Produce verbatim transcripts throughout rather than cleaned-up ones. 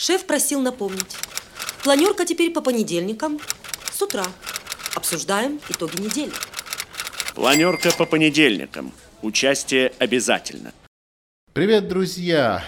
Шеф просил напомнить. Планерка теперь по понедельникам с утра. Обсуждаем итоги недели. Планерка по понедельникам. Участие обязательно. Привет, друзья!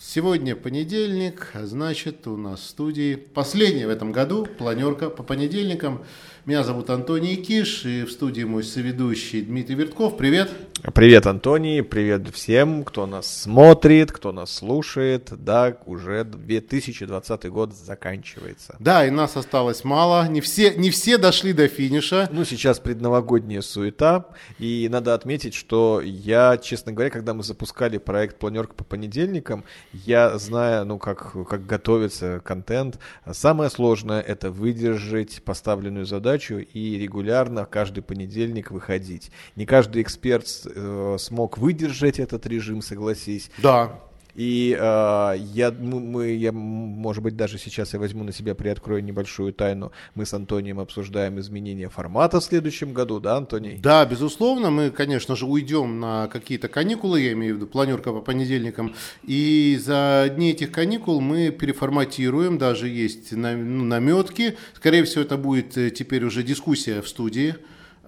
Сегодня понедельник, а значит, у нас в студии последняя в этом году планерка по понедельникам. Меня зовут Антоний Киш, и в студии мой соведущий Дмитрий Вертков. Привет! Привет, Антоний! Привет всем, кто нас смотрит, кто нас слушает. Да, уже две тысячи двадцатый год заканчивается. Да, и нас осталось мало. Не все, не все дошли до финиша. Ну, сейчас предновогодняя суета. И надо отметить, что я, честно говоря, когда мы запускали проект «Планерка по понедельникам», я знаю, ну, как, как готовится контент. Самое сложное – это выдержать поставленную задачу и регулярно каждый понедельник выходить. Не каждый эксперт э, смог выдержать этот режим, согласись. Да. И э, я, мы, я, может быть, даже сейчас я возьму на себя, приоткрою небольшую тайну. Мы с Антонием обсуждаем изменения формата в следующем году, да, Антоний? Да, безусловно, мы, конечно же, уйдем на какие-то каникулы, я имею в виду планерка по понедельникам. И за дни этих каникул мы переформатируем, даже есть наметки. Скорее всего, это будет теперь уже дискуссия в студии э,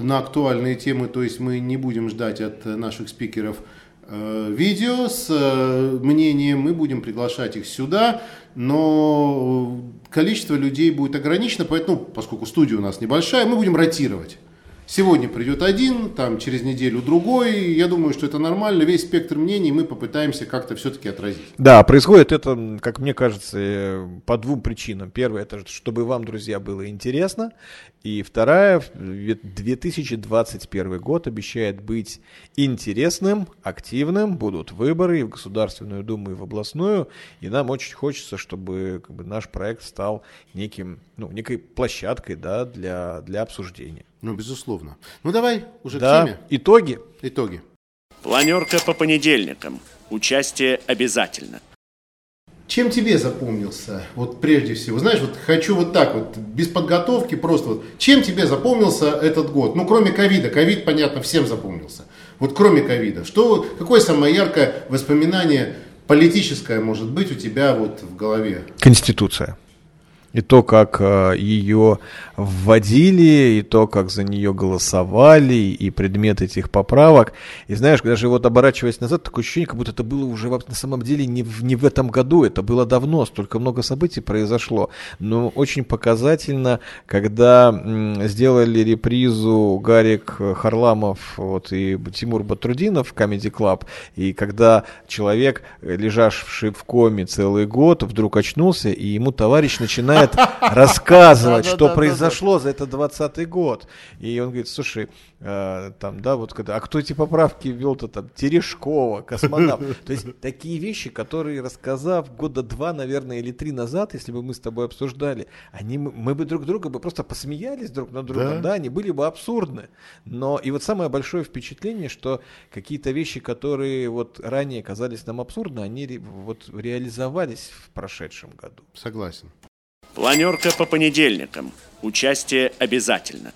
на актуальные темы. То есть мы не будем ждать от наших спикеров видео с мнением, мы будем приглашать их сюда, но количество людей будет ограничено, поэтому, поскольку студия у нас небольшая, мы будем ротировать. Сегодня придет один, там через неделю другой. Я думаю, что это нормально. Весь спектр мнений мы попытаемся как-то все-таки отразить. Да, происходит это, как мне кажется, по двум причинам. Первая, это чтобы вам, друзья, было интересно. И вторая, две тысячи двадцать первый год обещает быть интересным, активным. Будут выборы и в Государственную Думу, и в областную. И нам очень хочется, чтобы как бы, наш проект стал неким, ну, некой площадкой, да, для, для обсуждения. Ну, безусловно. Ну, давай уже да. к теме. Итоги. Итоги. Планерка по понедельникам. Участие обязательно. Чем тебе запомнился, вот прежде всего? Знаешь, вот хочу вот так вот, без подготовки, просто вот. Чем тебе запомнился этот год? Ну, кроме ковида. Ковид, понятно, всем запомнился. Вот кроме ковида. Что, какое самое яркое воспоминание политическое может быть у тебя вот в голове? Конституция. И то, как ее вводили, и то, как за нее голосовали, и предмет этих поправок. И знаешь, даже вот оборачиваясь назад, такое ощущение, как будто это было уже на самом деле не в, не в этом году, это было давно, столько много событий произошло. Но очень показательно, когда м, сделали репризу Гарик Харламов вот, и Тимур Батрудинов в Comedy Club, и когда человек, лежавший в коме целый год, вдруг очнулся, и ему товарищ начинает рассказывать, да, что да, произошло да, да. за этот двадцатый год. И он говорит, слушай, э, там, да, вот когда, а кто эти поправки ввел-то там? Терешкова, космонавт. То есть такие вещи, которые, рассказав года два, наверное, или три назад, если бы мы с тобой обсуждали, они, мы бы друг друга бы просто посмеялись друг над другом, да, да они были бы абсурдны. Но и вот самое большое впечатление, что какие-то вещи, которые вот ранее казались нам абсурдны, они ре, вот реализовались в прошедшем году. Согласен. Планерка по понедельникам. Участие обязательно.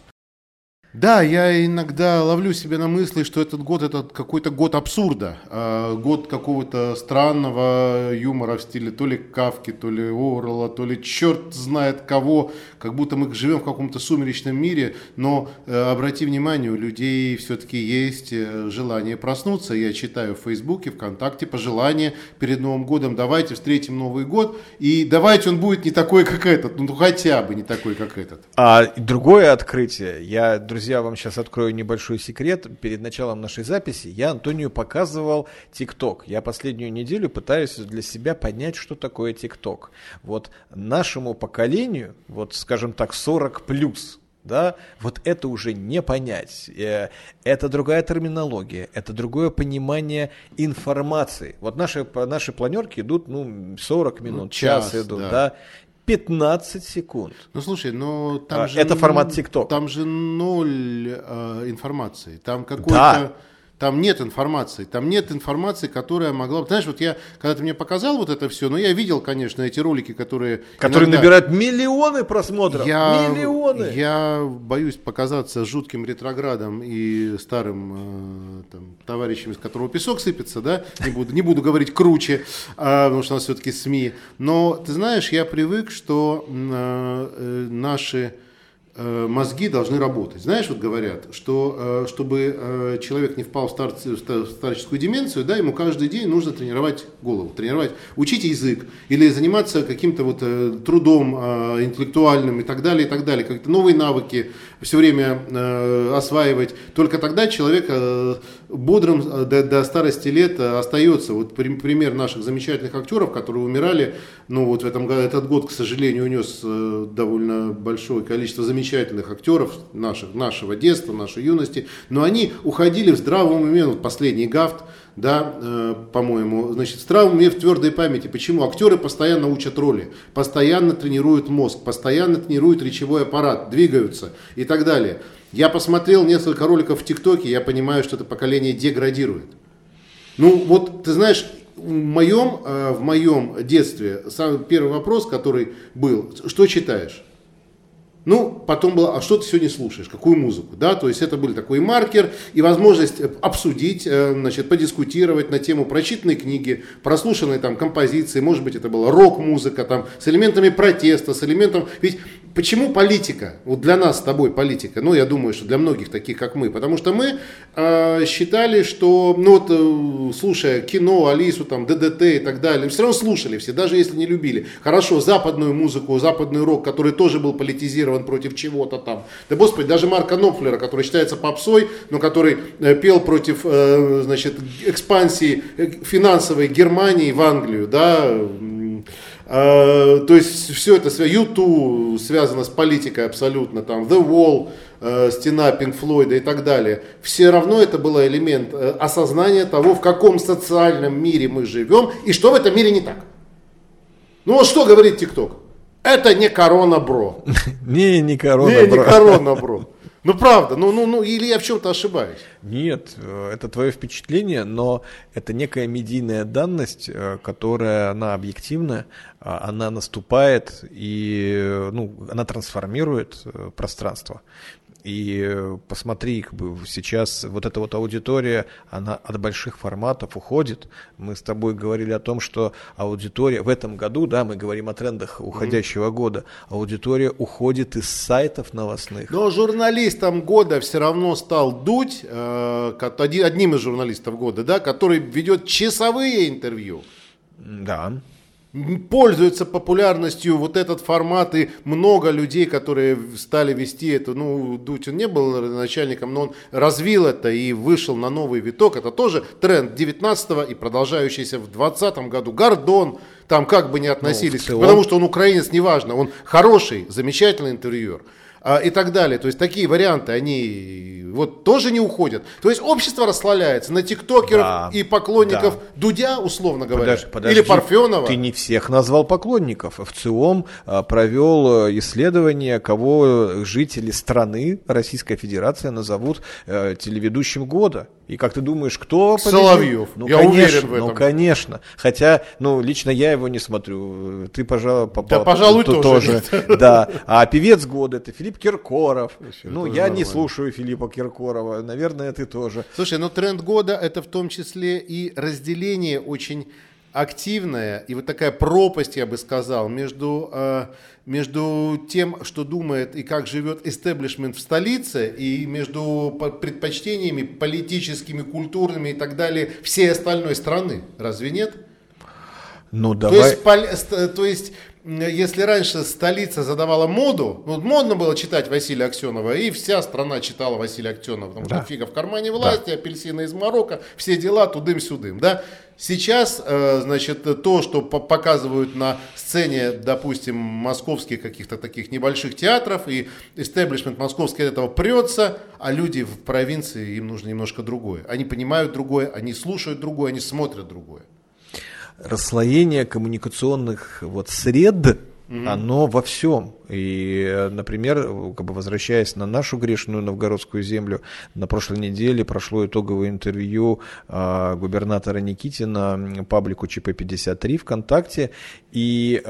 Да, я иногда ловлю себя на мысли, что этот год – это какой-то год абсурда. Э, год какого-то странного юмора в стиле то ли Кафки, то ли Орла, то ли черт знает кого. Как будто мы живем в каком-то сумеречном мире. Но э, обрати внимание, у людей все-таки есть желание проснуться. Я читаю в Фейсбуке, ВКонтакте пожелания перед Новым годом. Давайте встретим Новый год. И давайте он будет не такой, как этот. Ну, хотя бы не такой, как этот. А другое открытие. Я, друзья, Друзья, вам сейчас открою небольшой секрет. Перед началом нашей записи я Антонию показывал ТикТок. Я последнюю неделю пытаюсь для себя понять, что такое ТикТок. Вот нашему поколению, вот скажем так, сорок плюс, да, вот это уже не понять. Это другая терминология, это другое понимание информации. Вот наши, наши планерки идут, ну, сорок минут, ну, час, час идут, да. да. пятнадцать секунд. Ну, слушай, но там а, же... Это формат ТикТок. Там же ноль э, информации. Там какой-то... Да. Там нет информации, там нет информации, которая могла... Знаешь, вот я, когда ты мне показал вот это все, но я видел, конечно, эти ролики, которые... Которые иногда... набирают миллионы просмотров, я, миллионы! Я боюсь показаться жутким ретроградом и старым э, там, товарищем, из которого песок сыпется, да, не буду, не буду говорить круче, э, потому что у нас все-таки СМИ, но ты знаешь, я привык, что э, наши... мозги должны работать. Знаешь, вот говорят, что чтобы человек не впал в, стар... в старческую деменцию, да, ему каждый день нужно тренировать голову, тренировать, учить язык или заниматься каким-то вот трудом интеллектуальным и так далее, и так далее, как-то новые навыки все время осваивать. Только тогда человек бодрым до, до старости лет остается. Вот пример наших замечательных актеров, которые умирали, но вот в этом году, этот год, к сожалению, унес довольно большое количество замечательных замечательных актеров наших, нашего детства, нашей юности, но они уходили в здравом уме, вот последний Гафт, да, э, по-моему, значит, в здравом уме, в твердой памяти. Почему? Актеры постоянно учат роли, постоянно тренируют мозг, постоянно тренируют речевой аппарат, двигаются и так далее. Я посмотрел несколько роликов в ТикТоке, я понимаю, что это поколение деградирует. Ну вот, ты знаешь... В моем, э, в моем детстве самый первый вопрос, который был, что читаешь? Ну, потом было, а что ты сегодня слушаешь, какую музыку, да, то есть это был такой маркер и возможность обсудить, значит, подискутировать на тему прочитанной книги, прослушанной там композиции, может быть, это была рок-музыка там, с элементами протеста, с элементом, ведь почему политика, вот для нас с тобой политика, ну, я думаю, что для многих таких, как мы, потому что мы э, считали, что, ну, вот, э, слушая кино, Алису, там, ДДТ и так далее, все равно слушали все, даже если не любили, хорошо, западную музыку, западный рок, который тоже был политизирован, против чего-то там. Да господи, даже Марка Нопфлера, который считается попсой, но который пел против, значит, экспансии финансовой Германии в Англию, да, то есть все это, ю ту связано с политикой абсолютно, там, The Wall, стена Пинк Флойда и так далее. Все равно это был элемент осознания того, в каком социальном мире мы живем и что в этом мире не так. Ну вот что говорит ТикТок? Это не корона, бро. Не, не корона, не, бро. Не корона, бро. Ну, правда, ну, ну, ну, или я в чем-то ошибаюсь? Нет, это твое впечатление, но это некая медийная данность, которая, она объективна, она наступает и, ну, она трансформирует пространство. И посмотри, как бы сейчас вот эта вот аудитория, она от больших форматов уходит. Мы с тобой говорили о том, что аудитория в этом году, да, мы говорим о трендах уходящего mm-hmm. года, аудитория уходит из сайтов новостных. Но журналистом года все равно стал Дудь, одним из журналистов года, да, который ведет часовые интервью. Да. Пользуется популярностью вот этот формат, и много людей, которые стали вести это, ну, Дудь, он не был начальником, но он развил это и вышел на новый виток, это тоже тренд девятнадцатого и продолжающийся в двадцатом году. Гордон, там как бы не относились, ну, потому что он украинец, неважно, он хороший, замечательный интервьюер. И так далее. То есть такие варианты, они вот тоже не уходят. То есть общество расслабляется на тиктокеров, да, и поклонников, да. Дудя, условно говоря, подожди, подожди, или Парфенова. Ты не всех назвал поклонников. ФЦИОМ провел исследование, кого жители страны Российская Федерация назовут телеведущим года. И как ты думаешь, кто победил? Соловьев. Ну, я конечно, уверен в этом. Ну, конечно. Хотя, ну, лично я его не смотрю. Ты, пожалуй, попал. Да, пожалуй, ты тоже. тоже. Да. А певец года — это Филипп Киркоров. Вообще, ну, я нормально. Не слушаю Филиппа Киркорова. Наверное, ты тоже. Слушай, но тренд года — это в том числе и разделение очень активная и вот такая пропасть, я бы сказал, между, э, между тем, что думает и как живет истеблишмент в столице, и между предпочтениями политическими, культурными и так далее всей остальной страны. Разве нет? Ну, давай. То есть, пол, то есть если раньше столица задавала моду, ну, модно было читать Василия Аксенова, и вся страна читала Василия Аксенова, потому да. что фига в кармане власти, да. апельсины из Марокко, все дела тудым-сюдым, да? Сейчас, значит, то, что показывают на сцене, допустим, московских каких-то таких небольших театров, и истеблишмент московский от этого прется, а люди в провинции, им нужно немножко другое. Они понимают другое, они слушают другое, они смотрят другое. Расслоение коммуникационных вот сред, mm-hmm. оно во всем. И, например, как бы возвращаясь на нашу грешную новгородскую землю, на прошлой неделе прошло итоговое интервью губернатора Никитина паблику ЧП пятьдесят три ВКонтакте, и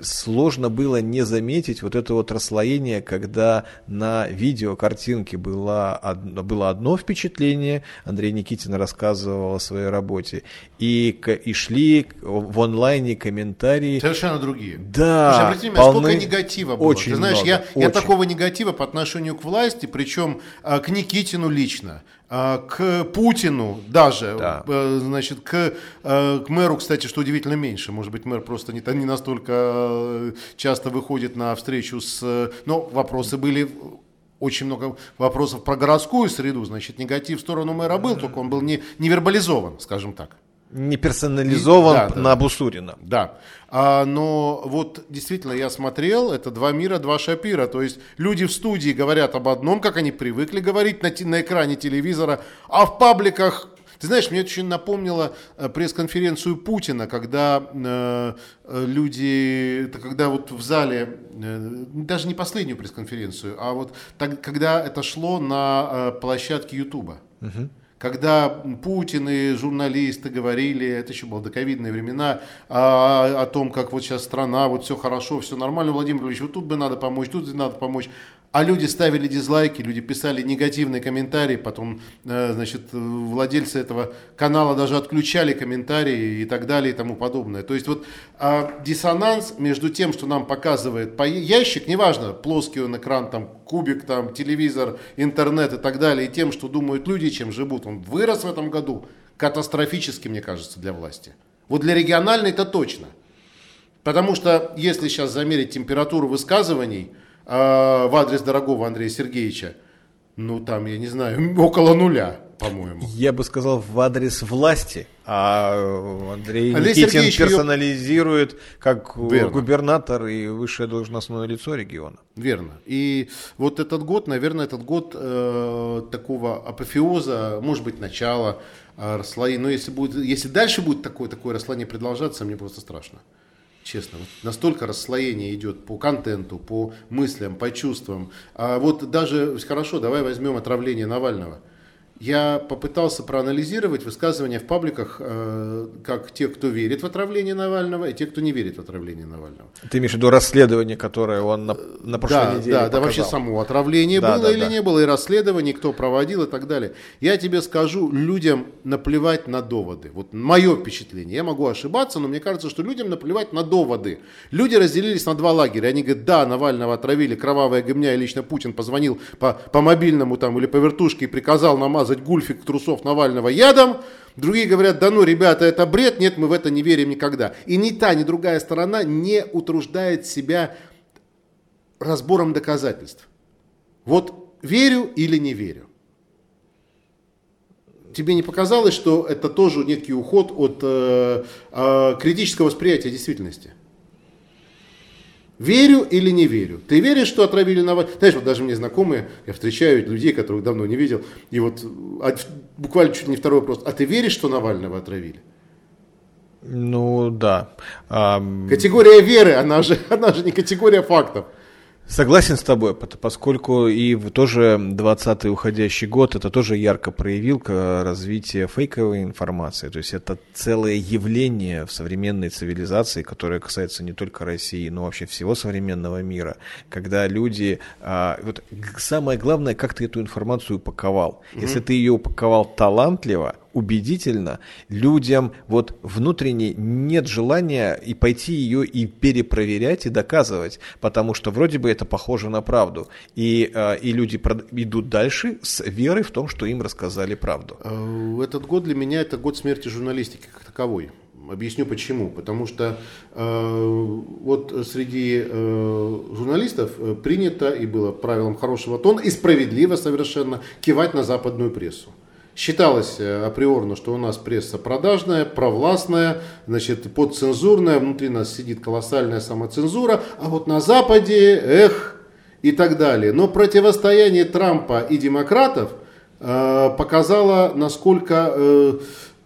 сложно было не заметить вот это вот расслоение, когда на видеокартинке было одно впечатление, Андрей Никитин рассказывал о своей работе, и, и шли в онлайне комментарии. Совершенно другие. Да. Слушай, обратите внимание, полны... сколько негатива было. Очень Ты знаешь, много, я, очень. я такого негатива по отношению к власти, причем к Никитину лично, к Путину даже, да. Значит, к, к мэру, кстати, что удивительно, меньше. Может быть, мэр просто не, не настолько часто выходит на встречу с... Но вопросы были... Очень много вопросов про городскую среду, значит, негатив в сторону мэра был, только он был не, не вербализован, скажем так. Не персонализован, и, да, на да, Бусурина. Да, а, но вот действительно я смотрел, это два мира, два шапира, то есть люди в студии говорят об одном, как они привыкли говорить на, на экране телевизора, а в пабликах... Ты знаешь, мне это очень напомнило пресс-конференцию Путина, когда э, люди, когда вот в зале, э, даже не последнюю пресс-конференцию, а вот так, когда это шло на э, площадке Ютуба. Uh-huh. Когда Путин и журналисты говорили, это еще было доковидные времена, о, о том, как вот сейчас страна, вот все хорошо, все нормально, Владимир Владимирович, вот тут бы надо помочь, тут надо помочь. А люди ставили дизлайки, люди писали негативные комментарии, потом, значит, владельцы этого канала даже отключали комментарии и так далее и тому подобное. То есть вот а, диссонанс между тем, что нам показывает ящик, неважно, плоский он экран, там, кубик, там, телевизор, интернет и так далее, и тем, что думают люди, чем живут. Он вырос в этом году катастрофически, мне кажется, для власти. Вот для региональной это точно. Потому что если сейчас замерить температуру высказываний в адрес дорогого Андрея Сергеевича, ну там, я не знаю, около нуля, по-моему. Я бы сказал, в адрес власти, а Андрей, Андрей Никитин Сергеевич персонализирует ее... как Верно. Губернатор и высшее должностное лицо региона. Верно. И вот этот год, наверное, этот год э, такого апофеоза, может быть, начало э, расслоения. Но если, будет, если дальше будет такое, такое расслоение продолжаться, мне просто страшно. Честно, настолько расслоение идет по контенту, по мыслям, по чувствам. А вот даже, хорошо, давай возьмем отравление Навального. Я попытался проанализировать высказывания в пабликах, э, как те, кто верит в отравление Навального, и те, кто не верит в отравление Навального. Ты имеешь в виду расследование, которое он на, на прошлой да, неделе да, показал? Да, да, вообще само отравление да, было да, или да. не было, и расследование, кто проводил и так далее. Я тебе скажу, людям наплевать на доводы. Вот мое впечатление, я могу ошибаться, но мне кажется, что людям наплевать на доводы. Люди разделились на два лагеря. Они говорят, да, Навального отравили, кровавая гомня, и лично Путин позвонил по, по мобильному там, или по вертушке и приказал намазать гульфик трусов Навального ядом. Другие говорят, да ну, ребята, это бред, нет, мы в это не верим никогда. И ни та, ни другая сторона не утруждает себя разбором доказательств. Вот верю или не верю. Тебе не показалось, что это тоже некий уход от э, э, критического восприятия действительности? Верю или не верю? Ты веришь, что отравили Навального? Знаешь, вот даже мне знакомые, я встречаю людей, которых давно не видел, и вот буквально чуть не второй вопрос. А ты веришь, что Навального отравили? Ну, да. Um... Категория веры, она же, она же не категория фактов. Согласен с тобой, поскольку и тоже двадцатый уходящий год это тоже ярко проявил развитие фейковой информации. То есть это целое явление в современной цивилизации, которое касается не только России, но вообще всего современного мира. Когда люди... Вот самое главное, как ты эту информацию упаковал. Mm-hmm. Если ты ее упаковал талантливо, убедительно, людям вот внутренне нет желания и пойти ее и перепроверять, и доказывать, потому что вроде бы это похоже на правду. И, и люди идут дальше с верой в том, что им рассказали правду. Этот год для меня это год смерти журналистики как таковой. Объясню почему. Потому что э, вот среди э, журналистов принято и было правилом хорошего тона и справедливо совершенно кивать на западную прессу. Считалось априорно, что у нас пресса продажная, провластная, значит, подцензурная, внутри нас сидит колоссальная самоцензура, а вот на Западе, эх, и так далее. Но противостояние Трампа и демократов э, показало, насколько э,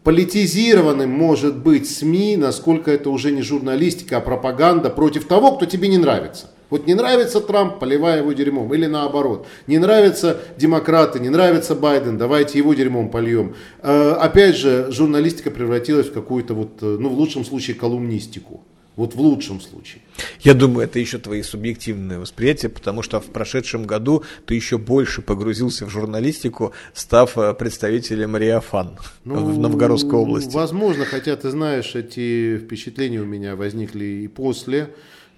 политизированным может быть СМИ, насколько это уже не журналистика, а пропаганда против того, кто тебе не нравится. Вот не нравится Трамп, поливай его дерьмом. Или наоборот. Не нравятся демократы, не нравится Байден, давайте его дерьмом польем. Э, опять же, журналистика превратилась в какую-то, вот, ну, в лучшем случае, колумнистику. Вот в лучшем случае. Я думаю, это еще твои субъективные восприятия, потому что в прошедшем году ты еще больше погрузился в журналистику, став представителем РИА-Фан ну, в Новгородской области. Возможно, хотя ты знаешь, эти впечатления у меня возникли и после,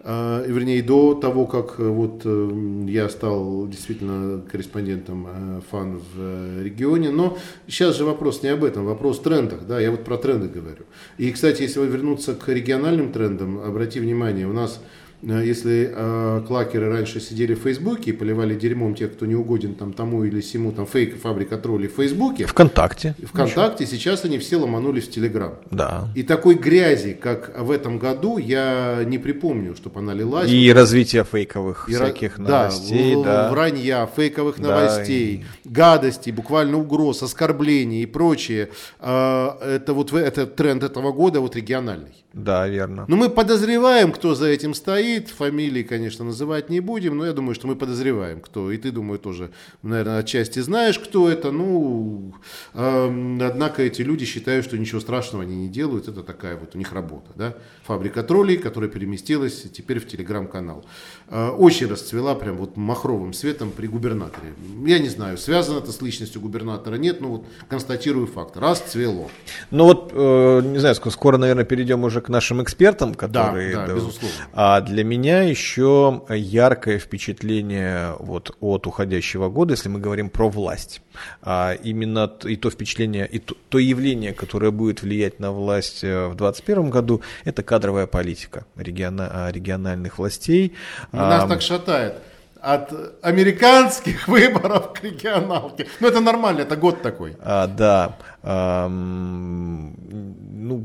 э, вернее, и до того, как вот, э, я стал действительно корреспондентом э, ФАН в э, регионе. Но сейчас же вопрос не об этом, вопрос в трендах. Да? Я вот про тренды говорю. И, кстати, если вернуться к региональным трендам, обрати внимание, у нас, э, если э, клакеры раньше сидели в Фейсбуке и поливали дерьмом тех, кто не угоден там, тому или сему, там фейк, фабрика троллей в Фейсбуке. ВКонтакте. ВКонтакте, ничего. Сейчас они все ломанулись в Телеграм. Да. И такой грязи, как в этом году, я не припомню, чтобы она лилась. И развитие фейковых и всяких ра... новостей. Да, да. Вранья, фейковых да, новостей, и... гадостей, буквально угроз, оскорблений и прочее. Э, это вот это тренд этого года вот региональный. Да, верно. Но мы подозреваем, кто за этим стоит. Фамилии, конечно, называть не будем, но я думаю, что мы подозреваем, кто. И ты, думаю, тоже, наверное, отчасти знаешь, кто это. Ну, э, однако эти люди считают, что ничего страшного они не делают. Это такая вот у них работа, да? Фабрика троллей, которая переместилась теперь в Телеграм-канал. Э, очень расцвела прям вот махровым светом при губернаторе. Я не знаю, связано это с личностью губернатора, нет, но вот констатирую факт. Расцвело. Ну вот, э, не знаю, скоро, наверное, перейдем уже к нашим экспертам, которые... Да, да, да, безусловно. А для меня еще яркое впечатление вот от уходящего года, если мы говорим про власть. А именно и то впечатление, и то, то явление, которое будет влиять на власть в двадцать первом году, это кадровая политика региона, региональных властей. Нас а, так шатает. От американских выборов к регионалке. Ну, это нормально, это год такой. А, да. А, ну,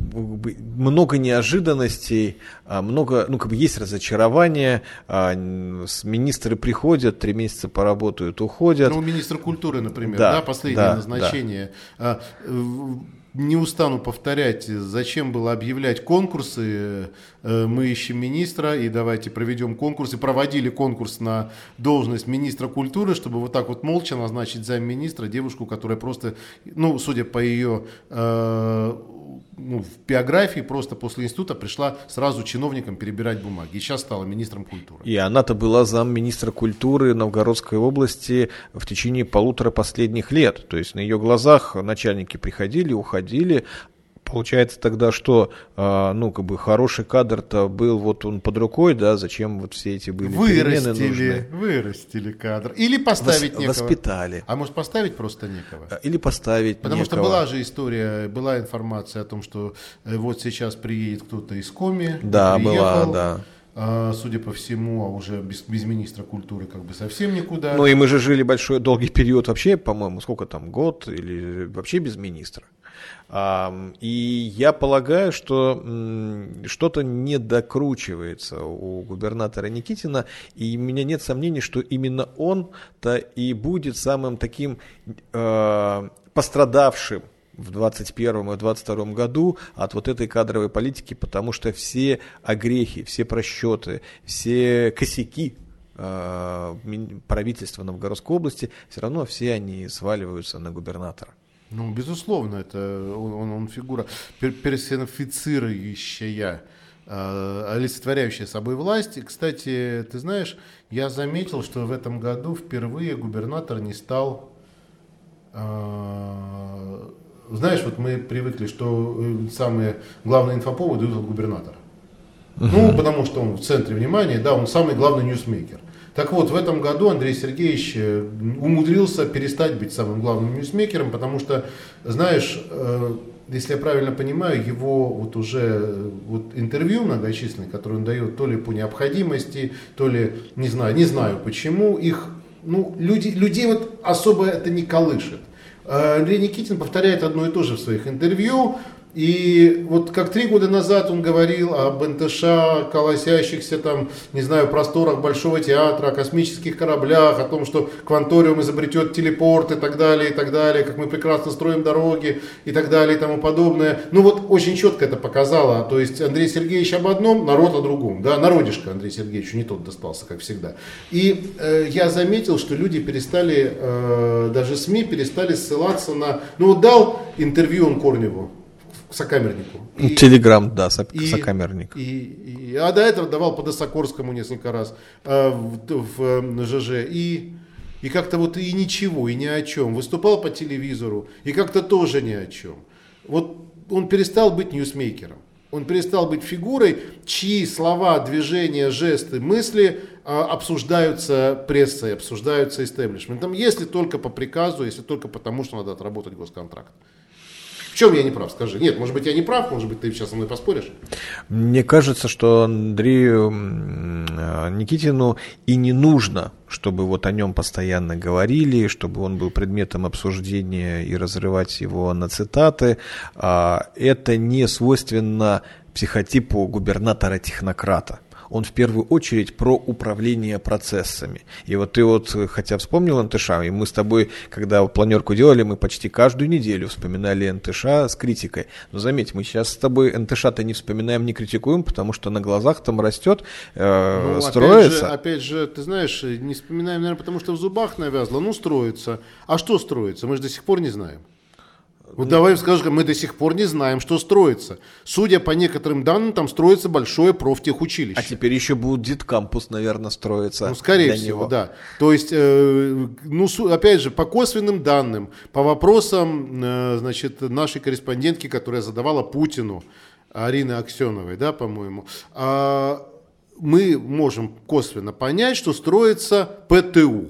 много неожиданностей, много, ну, как бы есть разочарование. А, министры приходят, три месяца поработают, уходят. Ну, министр культуры, например, да, да последнее да, назначение. Да. Не устану повторять, зачем было объявлять конкурсы, мы ищем министра, и давайте проведем конкурс, и проводили конкурс на должность министра культуры, чтобы вот так вот молча назначить замминистра девушку, которая просто, ну, судя по ее э, ну, в биографии, просто после института пришла сразу чиновником перебирать бумаги, и сейчас стала министром культуры. И она-то была замминистра культуры Новгородской области в течение полутора последних лет, то есть на ее глазах начальники приходили, уходили. Получается тогда, что ну, как бы хороший кадр-то был, вот он под рукой, да, зачем вот все эти были перемены нужны? Вырастили кадр. Или поставить Вос, некого. Воспитали. А может поставить просто некого? Или поставить Потому некого. Что была же история, была информация о том, что вот сейчас приедет кто-то из Коми. Да, приехал. была, да. Судя по всему, а уже без, без министра культуры как бы совсем никуда. Ну и мы же жили большой, долгий период вообще, по-моему, сколько там, год или вообще без министра. И я полагаю, что что-то не докручивается у губернатора Никитина, и у меня нет сомнений, что именно он-то и будет самым таким э, пострадавшим в двадцать первом и двадцать втором году от вот этой кадровой политики, потому что все огрехи, все просчеты, все косяки э, правительства Новгородской области, все равно все они сваливаются на губернатора. Ну, безусловно, это он, он фигура пер- персонифицирующая, э, олицетворяющая собой власть. И, кстати, ты знаешь, я заметил, что в этом году впервые губернатор не стал... Э, Знаешь, вот мы привыкли, что самые главные инфоповоды идут от губернатора. Uh-huh. Ну, потому что он в центре внимания, да, он самый главный ньюсмейкер. Так вот, в этом году Андрей Сергеевич умудрился перестать быть самым главным ньюсмейкером, потому что, знаешь, если я правильно понимаю, его вот уже вот интервью многочисленные, которые он дает, то ли по необходимости, то ли, не знаю, не знаю почему, их, ну, люди, людей вот особо это не колышет. Андрей Никитин повторяет одно и то же в своих интервью, И вот как три года назад он говорил об эн тэ ша, колосящихся там, не знаю, просторах Большого театра, о космических кораблях, о том, что Кванториум изобретет телепорт и так далее, и так далее, как мы прекрасно строим дороги и так далее и тому подобное. Ну вот очень четко это показало, то есть Андрей Сергеевич об одном, народ о другом, да, народишко Андрей Сергеевичу не тот достался, как всегда. И э, я заметил, что люди перестали, э, даже СМИ перестали ссылаться на, ну вот дал интервью он Корневу, сокамернику. И, Телеграм, да, сок, и, сокамерник. И, и, а до этого давал по Досокорскому несколько раз э, в, в ЖЖ. И, и как-то вот и ничего, и ни о чем. Выступал по телевизору, и как-то тоже ни о чем. Вот он перестал быть ньюсмейкером. Он перестал быть фигурой, чьи слова, движения, жесты, мысли обсуждаются прессой, обсуждаются истеблишментом. Если только по приказу, если только потому, что надо отработать госконтракт. В чем я не прав, скажи? Нет, может быть, я не прав, может быть, ты сейчас со мной поспоришь? Мне кажется, что Андрею Никитину и не нужно, чтобы вот о нем постоянно говорили, чтобы он был предметом обсуждения и разрывать его на цитаты. Это не свойственно психотипу губернатора-технократа. Он в первую очередь про управление процессами. И вот ты вот, хотя вспомнил эн тэ ша, и мы с тобой, когда планерку делали, мы почти каждую неделю вспоминали эн тэ ша с критикой. Но заметь, мы сейчас с тобой эн тэ ша-то не вспоминаем, не критикуем, потому что на глазах там растет, э, ну, строится. Опять же, опять же, ты знаешь, не вспоминаем, наверное, потому что в зубах навязло. Ну, строится. А что строится? Мы же до сих пор не знаем. Вот давай скажем, мы до сих пор не знаем, что строится. Судя по некоторым данным, там строится большое профтехучилище. А теперь еще будет деткампус, наверное, строится. Ну, скорее всего, него. Да. То есть, э, ну, опять же, по косвенным данным, по вопросам э, значит, нашей корреспондентки, которая задавала Путину, Ирины Аксеновой, да, по-моему, э, мы можем косвенно понять, что строится пэ тэ у.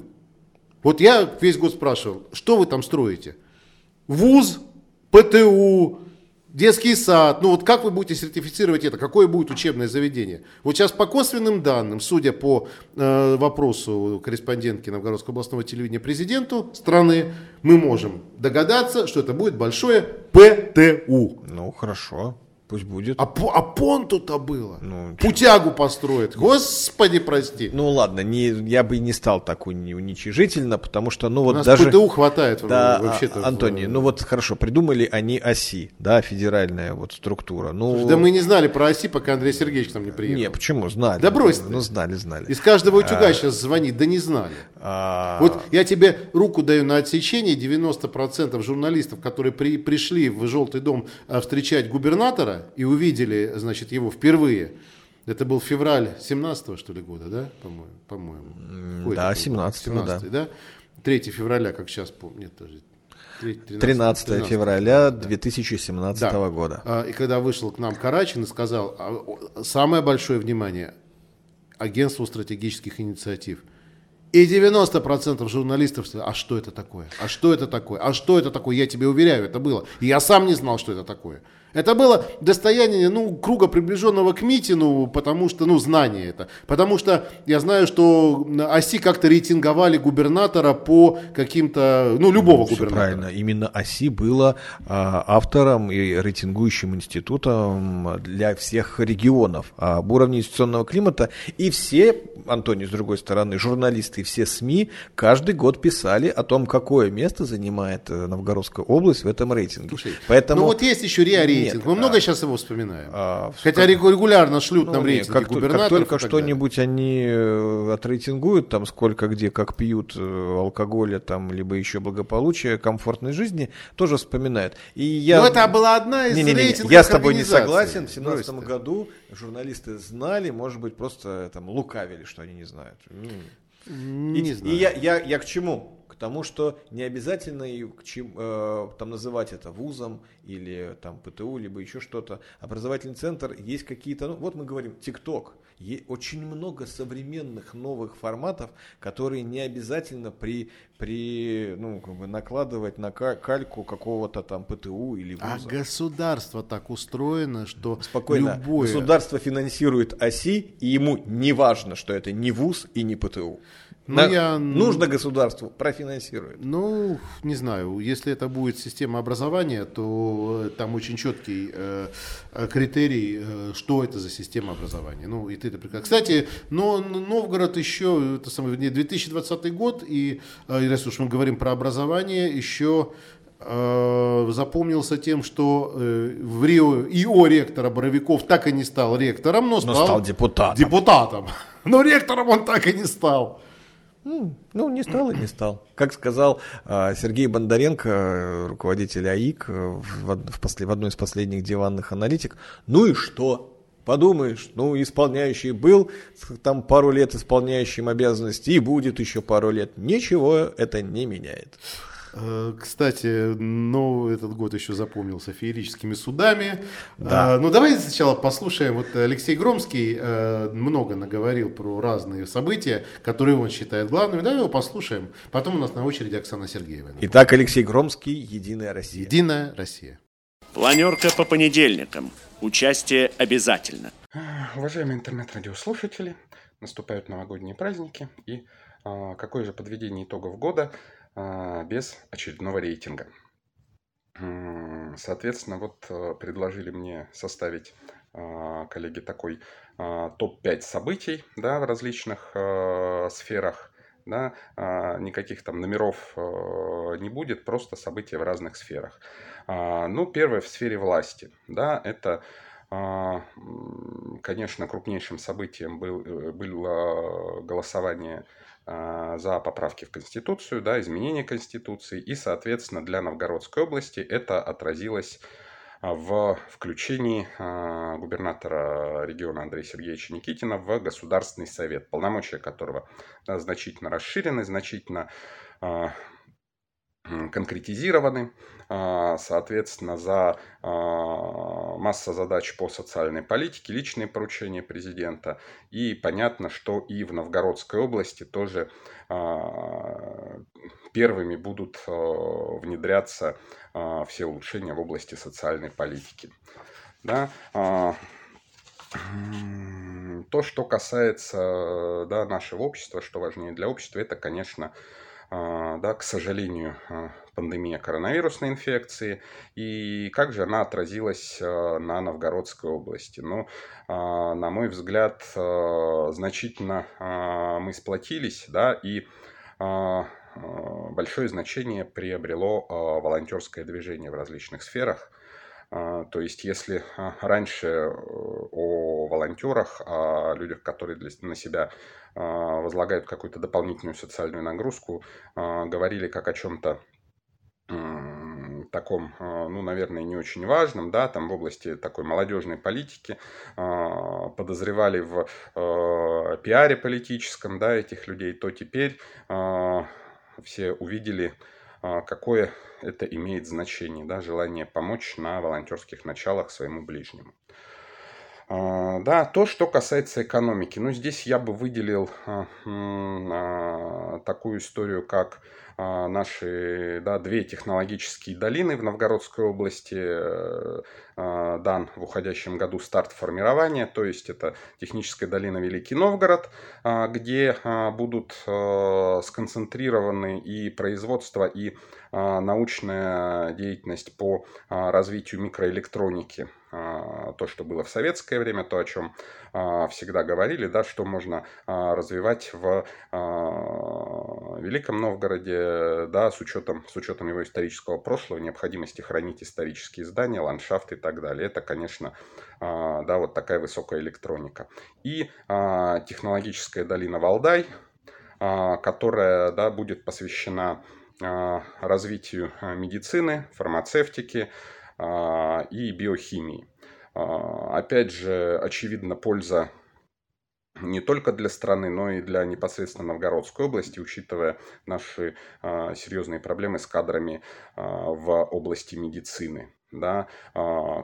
Вот я весь год спрашивал, что вы там строите? ВУЗ, пэ тэ у, детский сад. Ну вот как вы будете сертифицировать это? Какое будет учебное заведение? Вот сейчас по косвенным данным, судя по э, вопросу корреспондентки Новгородского областного телевидения президенту страны, мы можем догадаться, что это будет большое пэ тэ у. Ну хорошо, пусть будет. А, а понту-то было. Ну, путягу построят. Господи, прости. Ну ладно, не, я бы и не стал так уничижительно, потому что, ну вот у нас даже... пэ тэ у хватает, да, вообще-то. Антоний, в... ну вот хорошо, придумали они оси, да, федеральная вот структура. Ну... Слушай, да мы не знали про оси, пока Андрей Сергеевич к нам не приехал. Не, почему? Знали. Да брось ты. Ну знали, знали. Из каждого утюга а... сейчас звонит, да не знали. А... Вот я тебе руку даю на отсечение, девяносто процентов журналистов, которые при, пришли в Желтый дом встречать губернатора, и увидели, значит, его впервые. Это был февраль семнадцатого, что ли, года, да, по-моему? по-моему. Да, семнадцатого, да. да. третьего февраля, как сейчас помню. Нет, даже тринадцатого, тринадцатого, тринадцатого февраля две тысячи семнадцатого да. года. И когда вышел к нам Карачин и сказал, самое большое внимание агентству стратегических инициатив. И девяносто процентов журналистов, а что это такое? А что это такое? А что это такое? Я тебе уверяю, это было. И я сам не знал, что это такое. Это было достояние, ну, круга, приближенного к Митину, потому что, ну, знание это. Потому что я знаю, что оси как-то рейтинговали губернатора по каким-то, ну, любого ну, губернатора. Правильно, именно оси было а, автором и рейтингующим институтом для всех регионов об уровне инвестиционного климата. И все, Антоний, с другой стороны, журналисты, все СМИ каждый год писали о том, какое место занимает Новгородская область в этом рейтинге. Слушай, поэтому... ну, вот есть еще реалии. Рейтинг. Мы а, много сейчас его вспоминаем. А, Хотя регулярно шлют ну, нам рейтинги как, губернаторов. Как только что-нибудь они отрейтингуют, там сколько где, как пьют алкоголя, там, либо еще благополучие, комфортной жизни, тоже вспоминают. И я... Но это была одна из не, не, не, рейтингов. Я с тобой не согласен. В две тысячи семнадцатом году журналисты знали, может быть, просто там лукавили, что они не знают. Не и знаю. и я, я, я к чему? К тому, что не обязательно и к чем, э, там называть это вузом или там пэ тэ у, либо еще что-то. Образовательный центр, есть какие-то... Ну, вот мы говорим, TikTok. Есть очень много современных новых форматов, которые не обязательно при, при, ну, как бы накладывать на кальку какого-то там пэ тэ у или вуза. А государство так устроено, что спокойно. Любое... Государство финансирует оси, и ему не важно, что это не вуз и не пэ тэ у. Да, я... Нужно государству, профинансирует. Ну, не знаю, если это будет система образования, то там очень четкий э, критерий, э, что это за система образования. Ну, и ты это прекрасно. Кстати, но Новгород еще, это самое, две тысячи двадцатый год, и э, раз уж мы говорим про образование, еще э, запомнился тем, что э, в Рио ИО ректора Боровиков так и не стал ректором, но стал, но стал депутатом. депутатом. Но ректором он так и не стал. Ну, не стал и не стал. Как сказал Сергей Бондаренко, руководитель АИК, в одной из последних диванных аналитик, ну и что? Подумаешь, ну, исполняющий был, там пару лет исполняющим обязанности, и будет еще пару лет. Ничего это не меняет. Кстати, ну, этот год еще запомнился феерическими судами. Да. А, ну, давайте сначала послушаем. Вот Алексей Громский а, много наговорил про разные события, которые он считает главными. Давай его послушаем. Потом у нас на очереди Оксана Сергеева. Итак, Алексей Громский, «Единая Россия». «Единая Россия». Планерка по понедельникам. Участие обязательно. Уважаемые интернет-радиослушатели, наступают новогодние праздники. И а, какое же подведение итогов года без очередного рейтинга. Соответственно, вот предложили мне составить, коллеги, такой топ пять событий, да, в различных сферах. Да, никаких там номеров не будет, просто события в разных сферах. Ну, первое в сфере власти. Да, это, конечно, крупнейшим событием был, было голосование за поправки в Конституцию, да, изменение Конституции. И, соответственно, для Новгородской области это отразилось в включении губернатора региона Андрея Сергеевича Никитина в Государственный совет, полномочия которого, да, значительно расширены, значительно конкретизированы. Соответственно, за масса задач по социальной политике, личные поручения президента. И понятно, что и в Новгородской области тоже первыми будут внедряться все улучшения в области социальной политики. Да? То, что касается, да, нашего общества, что важнее для общества, это, конечно, да, к сожалению, пандемия коронавирусной инфекции. И как же она отразилась на Новгородской области? Ну, на мой взгляд, значительно мы сплотились, да, и большое значение приобрело волонтерское движение в различных сферах. То есть, если раньше о волонтерах, о людях, которые для, на себя возлагают какую-то дополнительную социальную нагрузку, говорили как о чем-то таком, ну, наверное, не очень важном, да, там в области такой молодежной политики, подозревали в пиаре политическом, да, этих людей, то теперь все увидели, какое это имеет значение, да, желание помочь на волонтерских началах своему ближнему. Да, то, что касается экономики. Ну, здесь я бы выделил такую историю, как наши, да, две технологические долины в Новгородской области. Дан в уходящем году старт формирования. То есть, это техническая долина Великий Новгород, где будут сконцентрированы и производство, и научная деятельность по развитию микроэлектроники. То, что было в советское время, то, о чем всегда говорили, да, что можно развивать в Великом Новгороде, да, с учетом, с учетом его исторического прошлого, необходимости хранить исторические здания, ландшафты и так далее. Это, конечно, да, вот такая высокая электроника. И технологическая долина Валдай, которая, да, будет посвящена развитию медицины, фармацевтики и биохимии. Опять же, очевидна польза не только для страны, но и для непосредственно Новгородской области, учитывая наши серьезные проблемы с кадрами в области медицины. Да,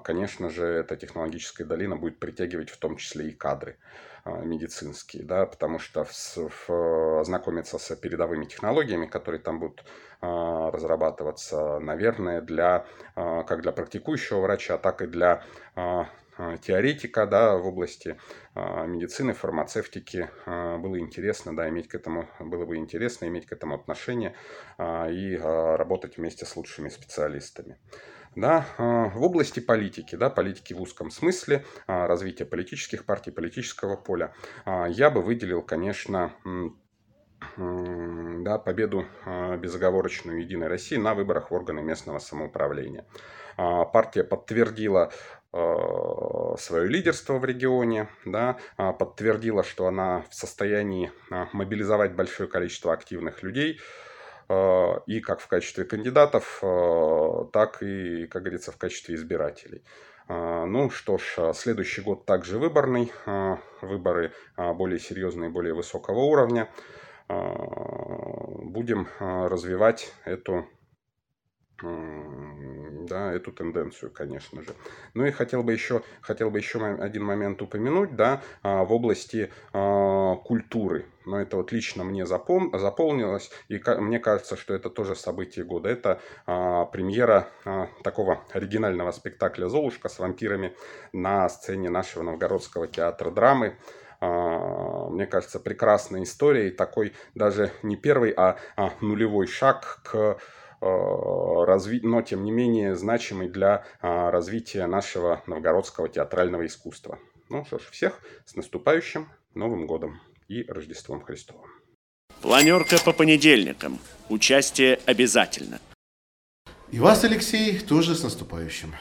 конечно же, эта технологическая долина будет притягивать в том числе и кадры медицинские, да, потому что ознакомиться с передовыми технологиями, которые там будут разрабатываться, наверное, для, как для практикующего врача, так и для теоретика, да, в области медицины, фармацевтики. Было интересно, да, иметь к этому, было бы интересно иметь к этому отношение и работать вместе с лучшими специалистами. Да, в области политики, да, политики в узком смысле, развития политических партий, политического поля, я бы выделил, конечно, да, победу безоговорочную Единой России на выборах в органы местного самоуправления. Партия подтвердила свое лидерство в регионе, да, подтвердила, что она в состоянии мобилизовать большое количество активных людей, и как в качестве кандидатов, так и, как говорится, в качестве избирателей. Ну что ж, следующий год также выборный, выборы более серьезные, более высокого уровня. Будем развивать эту, да, эту тенденцию, конечно же. Ну и хотел бы еще, хотел бы еще один момент упомянуть, да, в области культуры. Но это вот лично мне запом... заполнилось, и ка... мне кажется, что это тоже событие года. Это а, премьера а, такого оригинального спектакля «Золушка» с вампирами на сцене нашего Новгородского театра драмы. А, мне кажется, прекрасная история и такой даже не первый, а, а нулевой шаг к... но, тем не менее, значимый для развития нашего новгородского театрального искусства. Ну что ж, всех с наступающим Новым годом и Рождеством Христовым. Планерка по понедельникам. Участие обязательно. И вас, Алексей, тоже с наступающим.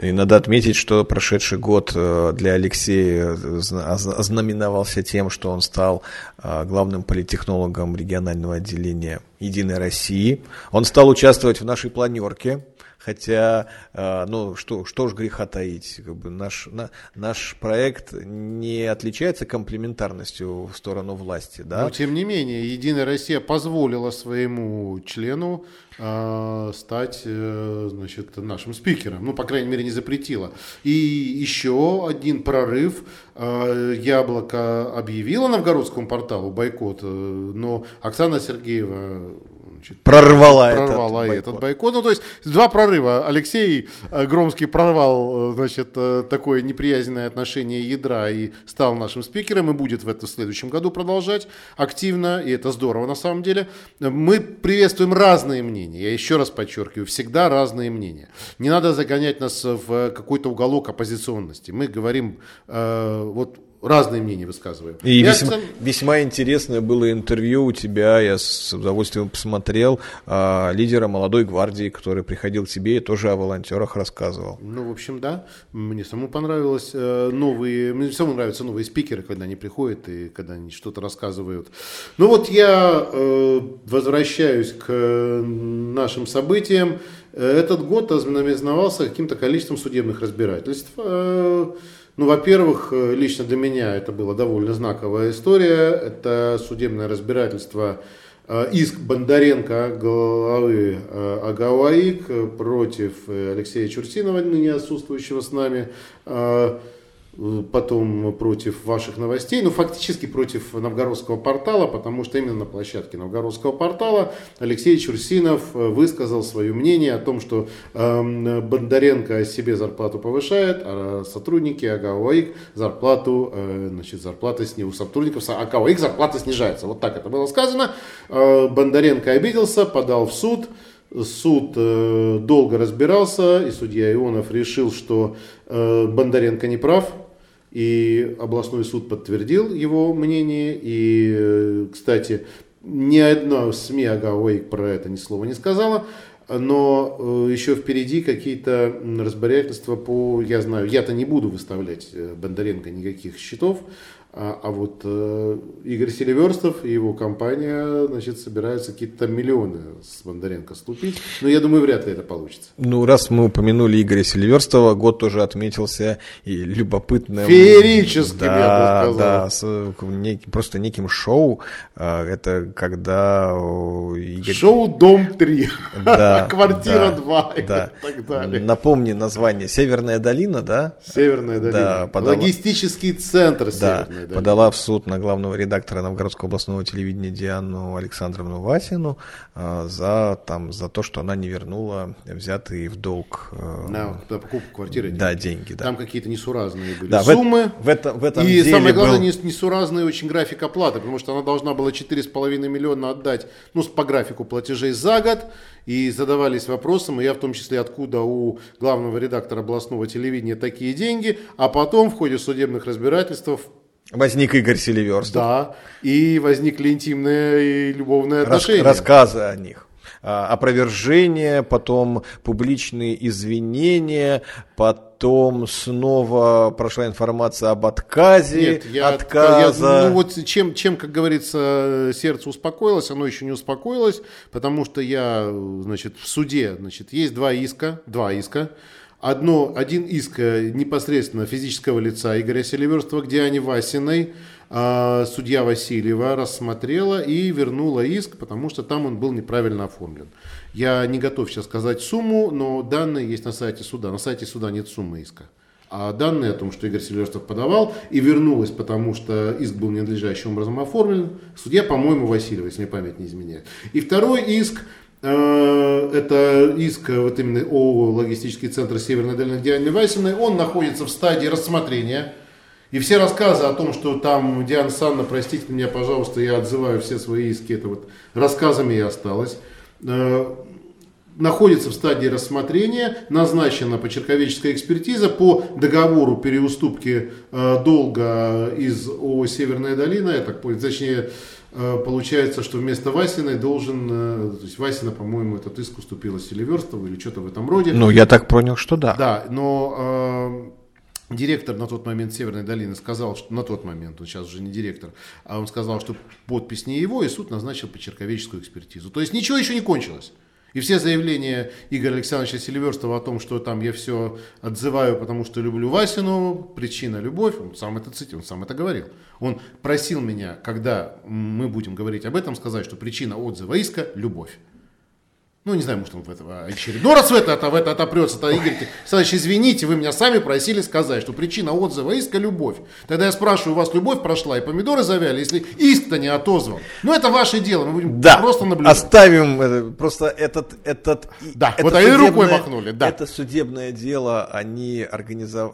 И надо отметить, что прошедший год для Алексея ознаменовался тем, что он стал главным политтехнологом регионального отделения «Единой России». Он стал участвовать в нашей планерке. Хотя, ну что, что ж греха таить, как бы наш, на, наш проект не отличается комплементарностью в сторону власти. Да? Но тем не менее, Единая Россия позволила своему члену э, стать э, значит, нашим спикером. Ну, по крайней мере, не запретила. И еще один прорыв. Э, Яблоко объявило новгородскому порталу бойкот, э, но Оксана Сергеева... Значит, прорвала прорвала этот, этот бойкот. бойкот. Ну, то есть два прорыва. Алексей Громский прорвал, значит, такое неприязненное отношение ядра и стал нашим спикером, и будет в этом следующем году продолжать активно, и это здорово на самом деле. Мы приветствуем разные мнения. Я еще раз подчеркиваю, всегда разные мнения. Не надо загонять нас в какой-то уголок оппозиционности. Мы говорим э, вот разные мнения высказываем. И весьма, весьма интересное было интервью у тебя, я с удовольствием посмотрел, а, лидера молодой гвардии, который приходил к тебе и тоже о волонтерах рассказывал. Ну, в общем, да. Мне самому понравилось э, новые... Мне самому нравятся новые спикеры, когда они приходят и когда они что-то рассказывают. Ну, вот я э, возвращаюсь к нашим событиям. Этот год ознаменовался каким-то количеством судебных разбирательств. Ну, во-первых, лично для меня это была довольно знаковая история. Это судебное разбирательство, иск Бондаренко, главы АГАУАИК, против Алексея Чурсинова, ныне отсутствующего с нами, потом против ваших новостей, ну, фактически против новгородского портала, потому что именно на площадке новгородского портала Алексей Чурсинов высказал свое мнение о том, что э, Бондаренко себе зарплату повышает, а сотрудники АГАУАИК зарплату, э, значит, зарплаты сни... у сотрудников АГАУАИК зарплата снижается. Вот так это было сказано. Э, Бондаренко обиделся, подал в суд. Суд э, долго разбирался, и судья Ионов решил, что э, Бондаренко не прав. И областной суд подтвердил его мнение. И, кстати, ни одна СМИ АГАУАИК про это ни слова не сказала. Но еще впереди какие-то разбирательства по... Я знаю, я-то не буду выставлять Бондаренко никаких счетов. А, а вот э, Игорь Селиверстов и его компания, значит, собираются какие-то миллионы с Бондаренко слупить. Но я думаю, вряд ли это получится. Ну, раз мы упомянули Игоря Селиверстова, год тоже отметился и любопытным... Феерическим, да, я бы сказал. Да, с, неким, просто неким шоу. Это когда... Игорь... Шоу «Дом три», да, «Квартира да, два» да. и так далее. Напомни название. «Северная долина», да? «Северная долина». Да, подав... Логистический центр да. «Северная да, подала да. в суд на главного редактора Новгородского областного телевидения Диану Александровну Васину э, за, там, за то, что она не вернула взятые в долг э, на, на покупку квартиры деньги. Да, деньги да. Там какие-то несуразные были да, суммы. В, в это, в этом и самое главное, был... несуразный очень график оплаты, потому что она должна была четыре с половиной миллиона отдать ну, по графику платежей за год. И задавались вопросом, и я в том числе, откуда у главного редактора областного телевидения такие деньги, а потом в ходе судебных разбирательств возник Игорь Селиверстов. Да, и возникли интимные и любовные отношения. Рас- рассказы о них. Опровержение, потом публичные извинения, потом снова прошла информация об отказе. Нет, я, отказа. Я, ну вот чем, чем, как говорится, сердце успокоилось, оно еще не успокоилось, потому что я, значит, в суде, значит, есть два иска, два иска. Одно, один иск непосредственно физического лица Игоря Селиверстова к Диане Васиной. Судья Васильева рассмотрела и вернула иск, потому что там он был неправильно оформлен. Я не готов сейчас сказать сумму, но данные есть на сайте суда. На сайте суда нет суммы иска. А данные о том, что Игорь Селиверстов подавал и вернулось, потому что иск был ненадлежащим образом оформлен, судья, по-моему, Васильева, если мне память не изменяет. И второй иск, это иск вот именно ООО «Логистический центр Северной Дальней Дианы Васиной», он находится в стадии рассмотрения. И все рассказы о том, что там Диана Санна, простите меня, пожалуйста, я отзываю все свои иски, это вот рассказами и осталось, э, находится в стадии рассмотрения, назначена почерковедческая экспертиза по договору переуступки э, долга из ООО «Северная долина», я так понял, точнее, э, получается, что вместо Васиной должен, э, то есть Васина, по-моему, этот иск уступила Селиверстову или что-то в этом роде. Ну, я так понял, что да. Да, но... Э, директор на тот момент Северной долины сказал, что на тот момент, он сейчас уже не директор, а он сказал, что подпись не его, и суд назначил почерковедческую экспертизу. То есть ничего еще не кончилось. И все заявления Игоря Александровича Селиверстова о том, что там я все отзываю, потому что люблю Васину, причина любовь, он сам это цитировал, он сам это говорил. Он просил меня, когда мы будем говорить об этом, сказать, что причина отзыва иска – любовь. Ну, не знаю, может, он в это очередной раз в это, в это отопрется. Тогда Игорь Александрович, извините, вы меня сами просили сказать, что причина отзыва иска – любовь. Тогда я спрашиваю, у вас любовь прошла и помидоры завяли, если иск-то не отозван? Ну, это ваше дело, мы будем да, просто наблюдать. Оставим просто этот... этот да, это вот они рукой махнули. Да. Это судебное дело, они организовали...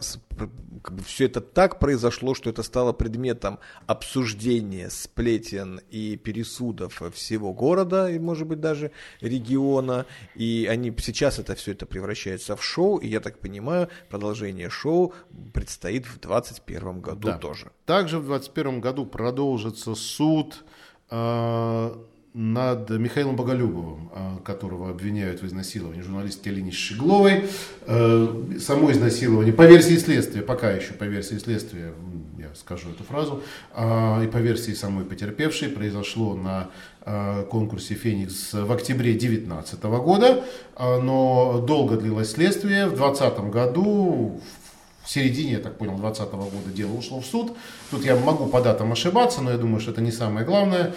Как бы все это так произошло, что это стало предметом обсуждения, сплетен и пересудов всего города и, может быть, даже региона. И они сейчас это все это превращается в шоу. И я так понимаю, продолжение шоу предстоит в двадцать первом году да. тоже. Также в двадцать первом году продолжится суд э, над Михаилом Боголюбовым, э, которого обвиняют в изнасиловании журналистки Алине Щегловой. Э, само изнасилование, по версии следствия, пока еще по версии следствия, я скажу эту фразу, э, и по версии самой потерпевшей, произошло на э, конкурсе «Феникс» в октябре две тысячи девятнадцатого года, э, но долго длилось следствие. В двадцатом году, в В середине, я так понял, двадцатого года дело ушло в суд. Тут я могу по датам ошибаться, но я думаю, что это не самое главное.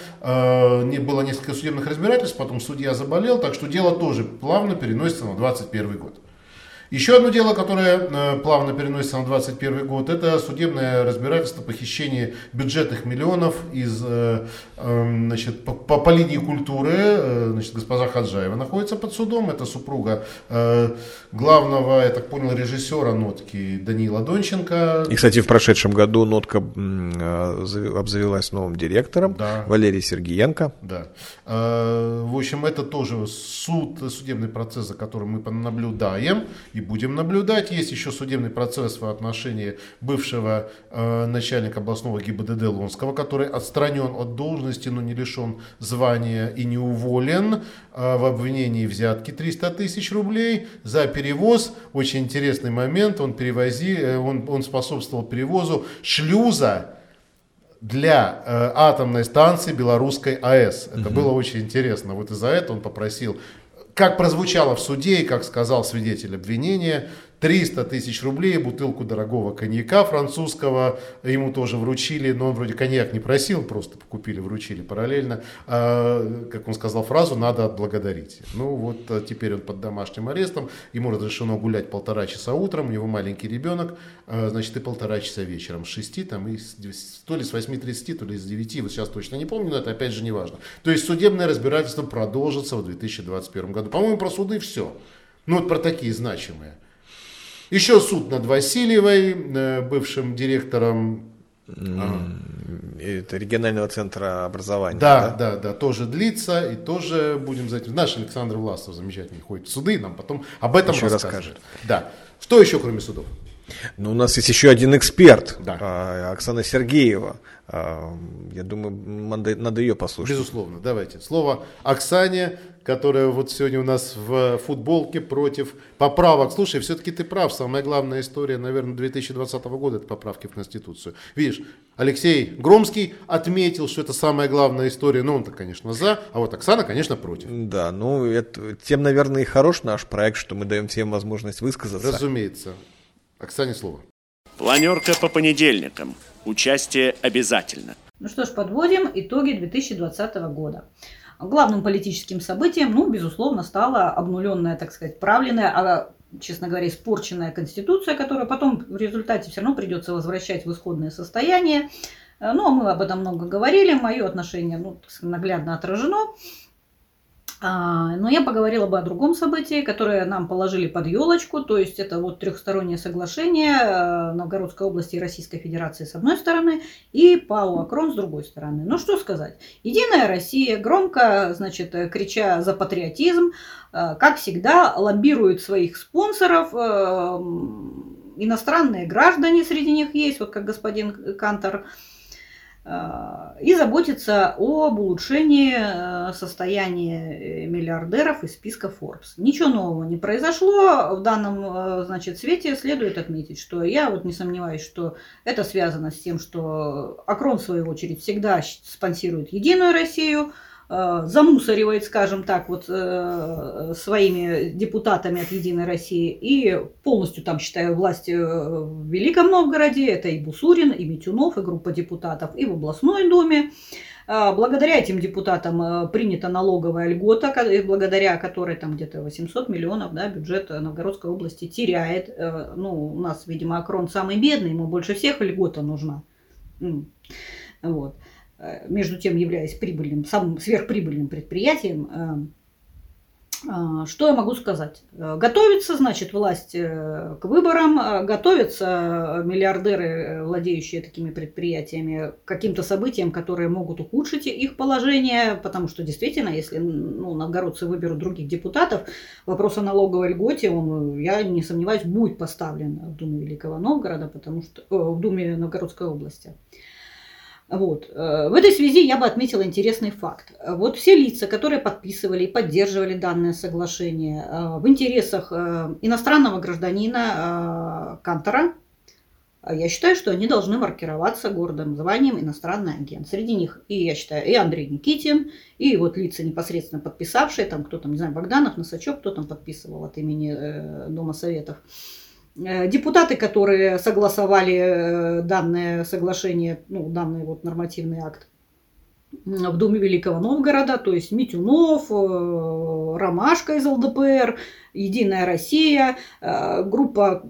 Не было несколько судебных разбирательств, потом судья заболел, так что дело тоже плавно переносится на двадцать первый год. Еще одно дело, которое плавно переносится на двадцать первый год, это судебное разбирательство по хищению бюджетных миллионов из, значит, по, по, по линии культуры. Значит, госпожа Хаджаева находится под судом, это супруга главного, я так понял, режиссера «Нотки» Даниила Донченко. И, кстати, в прошедшем году «Нотка» обзавелась новым директором, да. Валерий Сергиенко. Да. В общем, это тоже суд, судебный процесс, за которым мы наблюдаем. И будем наблюдать. Есть еще судебный процесс в отношении бывшего э, начальника областного ГИБДД Лонского, который отстранен от должности, но не лишен звания и не уволен. Э, в обвинении взятки триста тысяч рублей за перевоз. Очень интересный момент. Он, перевози, э, он, он способствовал перевозу шлюза для э, атомной станции Белорусской АЭС. Это [S2] Угу. [S1] Было очень интересно. Вот из-за этого он попросил... Как прозвучало в суде и как сказал свидетель обвинения, триста тысяч рублей, бутылку дорогого коньяка французского ему тоже вручили, но он вроде коньяк не просил, просто покупили, вручили параллельно. А, как он сказал фразу, надо отблагодарить. Ну вот теперь он под домашним арестом, ему разрешено гулять полтора часа утром, у него маленький ребенок, а, значит и полтора часа вечером, с шести, там, и с, то ли с восьми тридцати, то ли с девяти, вот сейчас точно не помню, но это опять же не важно. То есть судебное разбирательство продолжится в две тысячи двадцать первом году. По-моему, про суды все. Ну вот про такие значимые. Еще суд над Васильевой, бывшим директором это регионального центра образования. Да, да, да, да, тоже длится и тоже будем за этим. Наш Александр Власов замечательно ходит в суды, нам потом об этом расскажет. расскажет. Да. Что еще кроме судов? Ну, у нас есть еще один эксперт, да. Оксана Сергеева. Я думаю, надо ее послушать. Безусловно, давайте. Слово Оксане, которая вот сегодня у нас в футболке против поправок. Слушай, все-таки ты прав. Самая главная история, наверное, две тысячи двадцатого года – это поправки в Конституцию. Видишь, Алексей Громский отметил, что это самая главная история. Ну, он-то, конечно, за, а вот Оксана, конечно, против. Да, ну, это, тем, наверное, и хорош наш проект, что мы даем всем возможность высказаться. Разумеется. Оксане слово. Планерка по понедельникам. Участие обязательно. Ну что ж, подводим итоги две тысячи двадцатого года. Главным политическим событием, ну, безусловно, стала обнуленная, так сказать, правленная, а, честно говоря, испорченная Конституция, которая потом в результате все равно придется возвращать в исходное состояние. Ну, а мы об этом много говорили, мое отношение, ну, наглядно отражено. Но я поговорила бы о другом событии, которое нам положили под елочку, то есть это вот трехстороннее соглашение Новгородской области и Российской Федерации с одной стороны и ПАО «Акрон» с другой стороны. Ну что сказать, Единая Россия громко, значит, крича за патриотизм, как всегда лоббирует своих спонсоров, иностранные граждане среди них есть, вот как господин Кантор, и заботиться об улучшении состояния миллиардеров из списка Forbes. Ничего нового не произошло. В данном, значит, свете следует отметить, что я вот не сомневаюсь, что это связано с тем, что Акрон, в свою очередь, всегда спонсирует Единую Россию, замусоривает, скажем так, вот своими депутатами от Единой России и полностью там, считаю, власть в Великом Новгороде. Это и Бусурин, и Митюнов, и группа депутатов, и в областной думе. Благодаря этим депутатам принята налоговая льгота, благодаря которой там где-то восемьсот миллионов, да, бюджет Новгородской области теряет. Ну, у нас, видимо, Акрон самый бедный, ему больше всех льгота нужна. Вот. Между тем, являясь прибыльным, самым сверхприбыльным предприятием, что я могу сказать? Готовится, значит, власть к выборам, готовятся миллиардеры, владеющие такими предприятиями, к каким-то событиям, которые могут ухудшить их положение, потому что действительно, если, ну, новгородцы выберут других депутатов, вопрос о налоговой льготе, он, я не сомневаюсь, будет поставлен в Думе Великого Новгорода, потому что в Думе Новгородской области. Вот. В этой связи я бы отметила интересный факт. Вот все лица, которые подписывали и поддерживали данное соглашение в интересах иностранного гражданина Кантора, я считаю, что они должны маркироваться гордым званием иностранный агент. Среди них, и я считаю, и Андрей Никитин, и вот лица, непосредственно подписавшие, там кто там, не знаю, Богданов, Носачок, кто там подписывал от имени Дома Советов. Депутаты, которые согласовали данное соглашение, ну, данный вот нормативный акт в Думе Великого Новгорода, то есть Митюнов, Ромашка из ЛДПР, Единая Россия, группа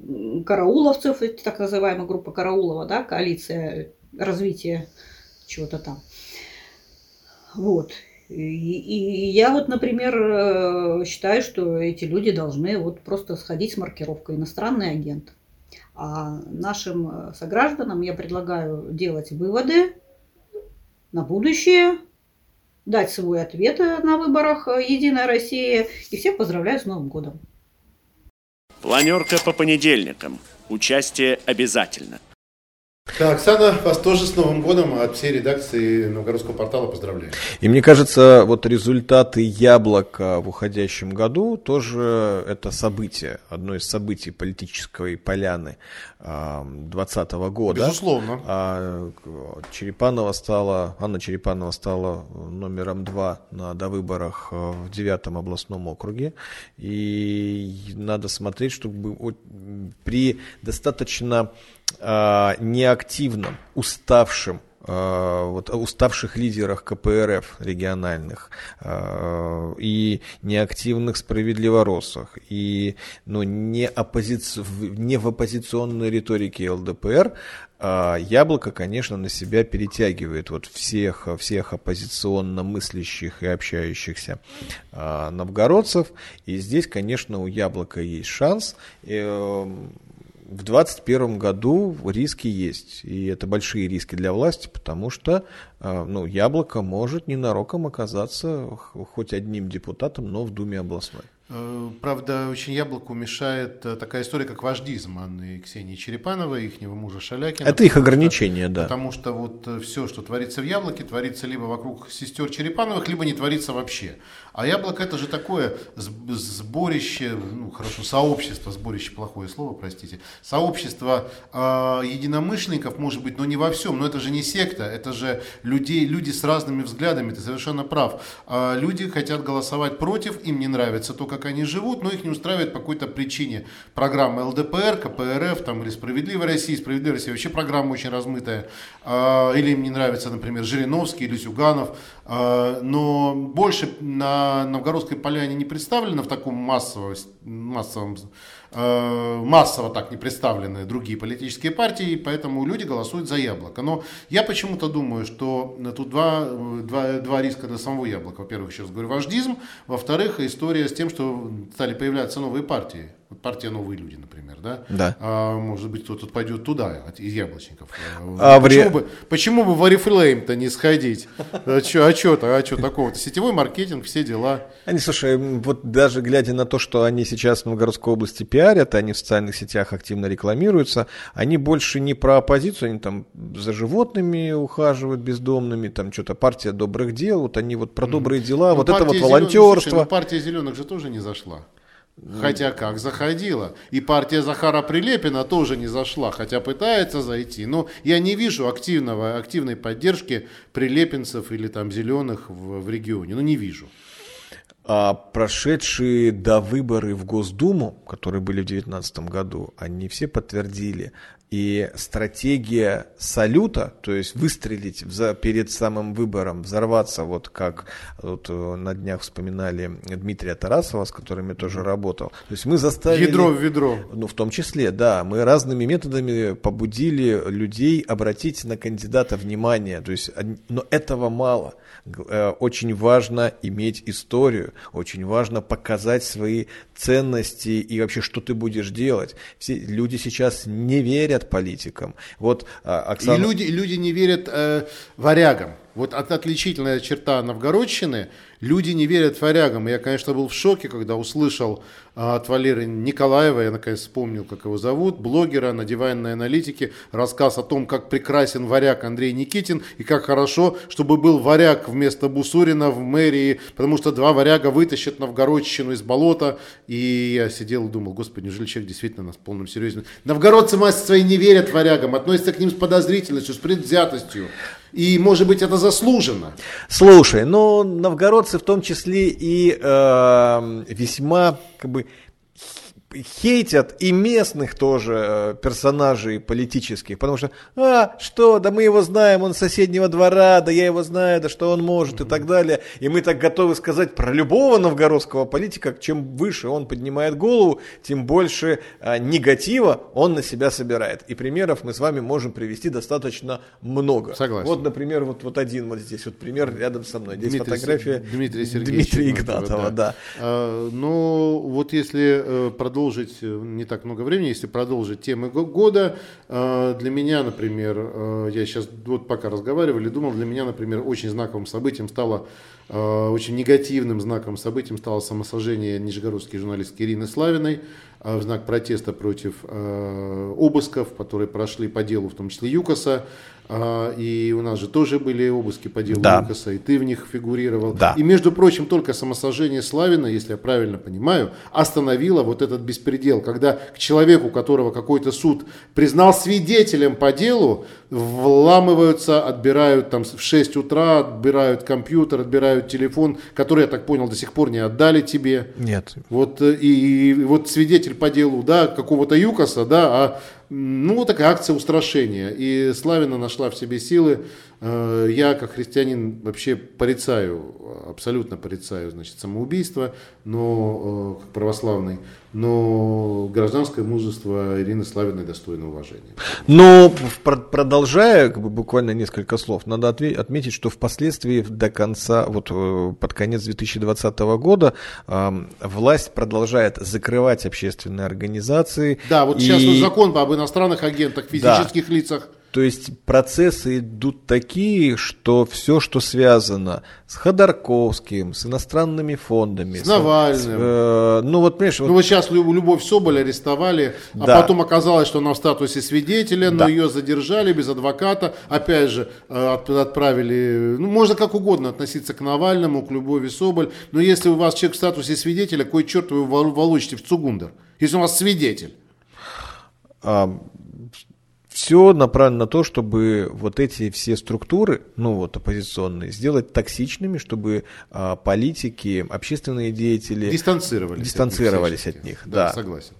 карауловцев, так называемая группа Караулова, да, коалиция развития чего-то там. Вот. И я вот, например, считаю, что эти люди должны вот просто сходить с маркировкой «иностранный агент». А нашим согражданам я предлагаю делать выводы на будущее, дать свой ответ на выборах «Единая Россия». И всех поздравляю с Новым годом. Планерка по понедельникам. Участие обязательно. Да, Оксана, вас тоже с Новым годом от всей редакции Новгородского портала поздравляю. И мне кажется, вот результаты яблока в уходящем году тоже это событие, одно из событий политической поляны двадцатого года. Безусловно. А Черепанова стала, Анна Черепанова стала номером два на довыборах в девятом областном округе. И надо смотреть, чтобы при достаточно неактивном, уставшем, вот, уставших лидерах КПРФ региональных и неактивных справедливоросах, и ну, не, оппози... не в оппозиционной риторике ЛДПР, яблоко, конечно, на себя перетягивает вот всех, всех оппозиционно мыслящих и общающихся новгородцев. И здесь, конечно, у яблока есть шанс. В двадцать первом году риски есть, и это большие риски для власти, потому что ну, яблоко может ненароком оказаться хоть одним депутатом, но в Думе областной. Правда, очень яблоку мешает такая история, как вождизм Анны и Ксении Черепановой, ихнего мужа Шалякина. Это их ограничение, да. Потому что вот все, что творится в яблоке, творится либо вокруг сестер Черепановых, либо не творится вообще. А яблоко — это же такое сборище, ну хорошо, сообщество, сборище — плохое слово, простите, сообщество э, единомышленников, может быть, но не во всем, но это же не секта, это же людей, люди с разными взглядами, ты совершенно прав. Э, люди хотят голосовать против, им не нравится то, как они живут, но их не устраивает по какой-то причине программа ЛДПР, КПРФ там, или «Справедливая Россия». «Справедливая Россия» вообще программа очень размытая. Или им не нравится, например, Жириновский или Зюганов. Но больше на Новгородской поляне не представлено в таком массовом, массовом массово так не представлены другие политические партии, поэтому люди голосуют за яблоко. Но я почему-то думаю, что тут два, два, два риска для самого яблока. Во-первых, еще раз говорю, вождизм. Во-вторых, история с тем, что стали появляться новые партии. Партия «Новые люди», например, да? Да. А, может быть, кто-то пойдет туда, из яблочников. А почему, ре... бы, почему бы в Арифлейм-то не сходить? А что а а такого-то? Сетевой маркетинг, все дела. Они, слушай, вот даже глядя на то, что они сейчас в Новгородской области пиарят, они в социальных сетях активно рекламируются, они больше не про оппозицию, они там за животными ухаживают, бездомными, там что-то партия добрых дел, вот они вот про добрые дела, ну, вот это вот волонтерство. Зеленых, слушай, партия «Зеленых» же тоже не зашла. Хотя как заходила. И партия Захара Прилепина тоже не зашла, хотя пытается зайти. Но я не вижу активного, активной поддержки прилепинцев или там зеленых в, в регионе. Ну не вижу. А прошедшие довыборы в Госдуму, которые были в две тысячи девятнадцатом году, они все подтвердили. И стратегия салюта, то есть выстрелить в, перед самым выбором, взорваться, вот как вот на днях вспоминали Дмитрия Тарасова, с которым я тоже работал. То есть мы заставили... Ядро в ведро. Ну, в том числе, да. Мы разными методами побудили людей обратить на кандидата внимание. То есть, но этого мало. Очень важно иметь историю, очень важно показать свои ценности и вообще, что ты будешь делать. Все люди сейчас не верят политикам. Вот, Оксана... И люди, люди не верят э, варягам. Вот от, отличительная черта новгородщины – люди не верят варягам. Я, конечно, был в шоке, когда услышал э, от Валеры Николаева, я, наконец, вспомнил, как его зовут, блогера на диванной аналитике, рассказ о том, как прекрасен варяг Андрей Никитин и как хорошо, чтобы был варяг вместо Бусурина в мэрии, потому что два варяга вытащат новгородщину из болота. И я сидел и думал, господи, неужели человек действительно нас в полном серьезе... Новгородцы массы своей не верят варягам, относятся к ним с подозрительностью, с предвзятостью. И, может быть, это заслуженно. Слушай, но новгородцы в том числе и э, весьма как бы хейтят и местных тоже персонажей политических, потому что, а, что, да мы его знаем, он с соседнего двора, да я его знаю, да что он может mm-hmm. и так далее. И мы так готовы сказать про любого новгородского политика, чем выше он поднимает голову, тем больше а, негатива он на себя собирает. И примеров мы с вами можем привести достаточно много. Согласен. Вот, например, вот, вот один вот здесь, вот пример рядом со мной. Здесь Дмитрий, фотография Дмитрия, Дмитрия Игнатова. Да. Да. А, ну, вот если продолжим Продолжить, не так много времени, если продолжить темы года, для меня, например, я сейчас вот пока разговаривали, думал, для меня, например, очень знаковым событием стало, очень негативным знаковым событием стало самосожжение нижегородской журналистки Ирины Славиной. в знак протеста против обысков, которые прошли по делу, в том числе ЮКОСа. И у нас же тоже были обыски по делу да. ЮКОСа, и ты в них фигурировал. Да. И, между прочим, только самосожжение Славина, если я правильно понимаю, остановило вот этот беспредел, когда к человеку, которого какой-то суд признал свидетелем по делу, вламываются, отбирают там в шесть утра, отбирают компьютер, отбирают телефон, который, я так понял, до сих пор не отдали тебе. Нет. Вот, и, и вот свидетель по делу, да, какого-то ЮКОСа, да, а ну, такая акция устрашения. И Славина нашла в себе силы. Я, как христианин, вообще порицаю, абсолютно порицаю, значит, самоубийство, но, как православный. Но гражданское мужество Ирины Славиной достойно уважения. Но, продолжая, как бы, буквально несколько слов, надо отметить, что впоследствии до конца, вот под конец две тысячи двадцатого года, власть продолжает закрывать общественные организации. Да, вот и... сейчас вот закон об иностранных агентах, физических да. лицах. То есть процессы идут такие, что все, что связано с Ходорковским, с иностранными фондами. С Навальным. С, э, ну, вот, понимаешь, ну, вот, вот сейчас Любовь Соболь арестовали, да. а потом оказалось, что она в статусе свидетеля, да. но ее задержали без адвоката. Опять же, отправили, ну, можно как угодно относиться к Навальному, к Любови Соболь. Но если у вас человек в статусе свидетеля, кой черт вы его волочите в цугундер? Если у вас свидетель. А... Все направлено на то, чтобы вот эти все структуры, ну вот оппозиционные, сделать токсичными, чтобы а, политики, общественные деятели дистанцировались, дистанцировались от них. От них да, да, согласен.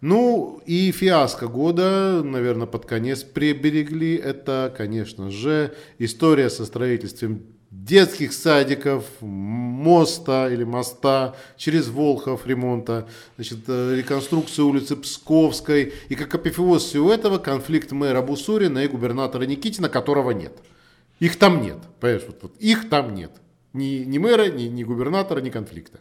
Ну и фиаско года, наверное, под конец приберегли. Это, конечно же, история со строительством детских садиков, моста или моста через Волхов, ремонта, значит, реконструкция улицы Псковской. И как апофеоз всего этого конфликт мэра Бусурина и губернатора Никитина, которого нет. Их там нет. Понимаешь, вот, вот, их там нет. Ни, ни мэра, ни, ни губернатора, ни конфликта.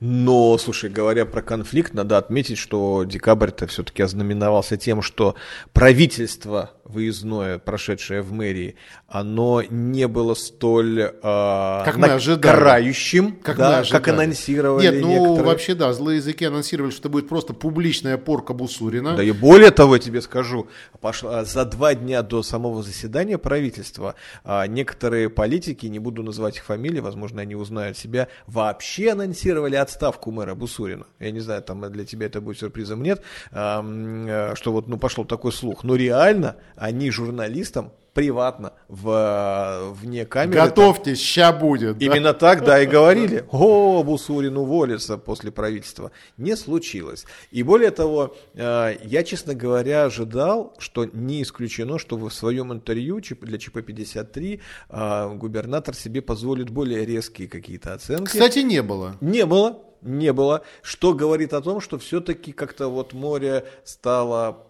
Но, слушай, говоря про конфликт, надо отметить, что декабрь-то все-таки ознаменовался тем, что правительство выездное, прошедшее в мэрии, оно не было столь э, как нак- карающим, как, да, как анонсировали Нет, ну некоторые. Вообще да, злые языки анонсировали, что это будет просто публичная порка Бусурина. Да и более того, я тебе скажу, пошло, за два дня до самого заседания правительства э, некоторые политики, не буду называть их фамилии, возможно, они узнают себя, вообще анонсировали отставку мэра Бусурина. Я не знаю, там для тебя это будет сюрпризом, нет, э, что вот ну, пошел такой слух, но реально они журналистам приватно, в, вне камеры. Готовьтесь, так, ща будет. Именно да? так, да, и говорили. О, Бусурин уволится после правительства. Не случилось. И более того, я, честно говоря, ожидал, что не исключено, что в своем интервью для Че Пэ пятьдесят три губернатор себе позволит более резкие какие-то оценки. Кстати, не было. Не было, не было. Что говорит о том, что все-таки как-то вот море стало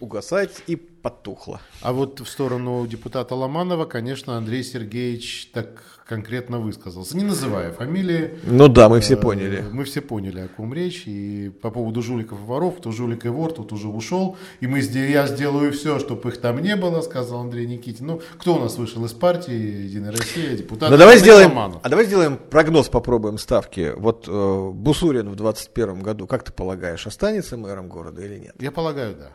угасать и потухло. А вот в сторону депутата Ломанова, конечно, Андрей Сергеевич так конкретно высказался, не называя фамилии. Ну да, мы все поняли. Мы все поняли, о ком речь. И по поводу жуликов и воров, кто жулик и вор, тот уже ушел. И мы, я сделаю все, чтобы их там не было, сказал Андрей Никитин. Ну, кто у нас вышел из партии, Единая Россия, депутат Ломанов. А давай сделаем прогноз, попробуем ставки. Вот э, Бусурин в двадцать первом году, как ты полагаешь, останется мэром города или нет? Я полагаю, да.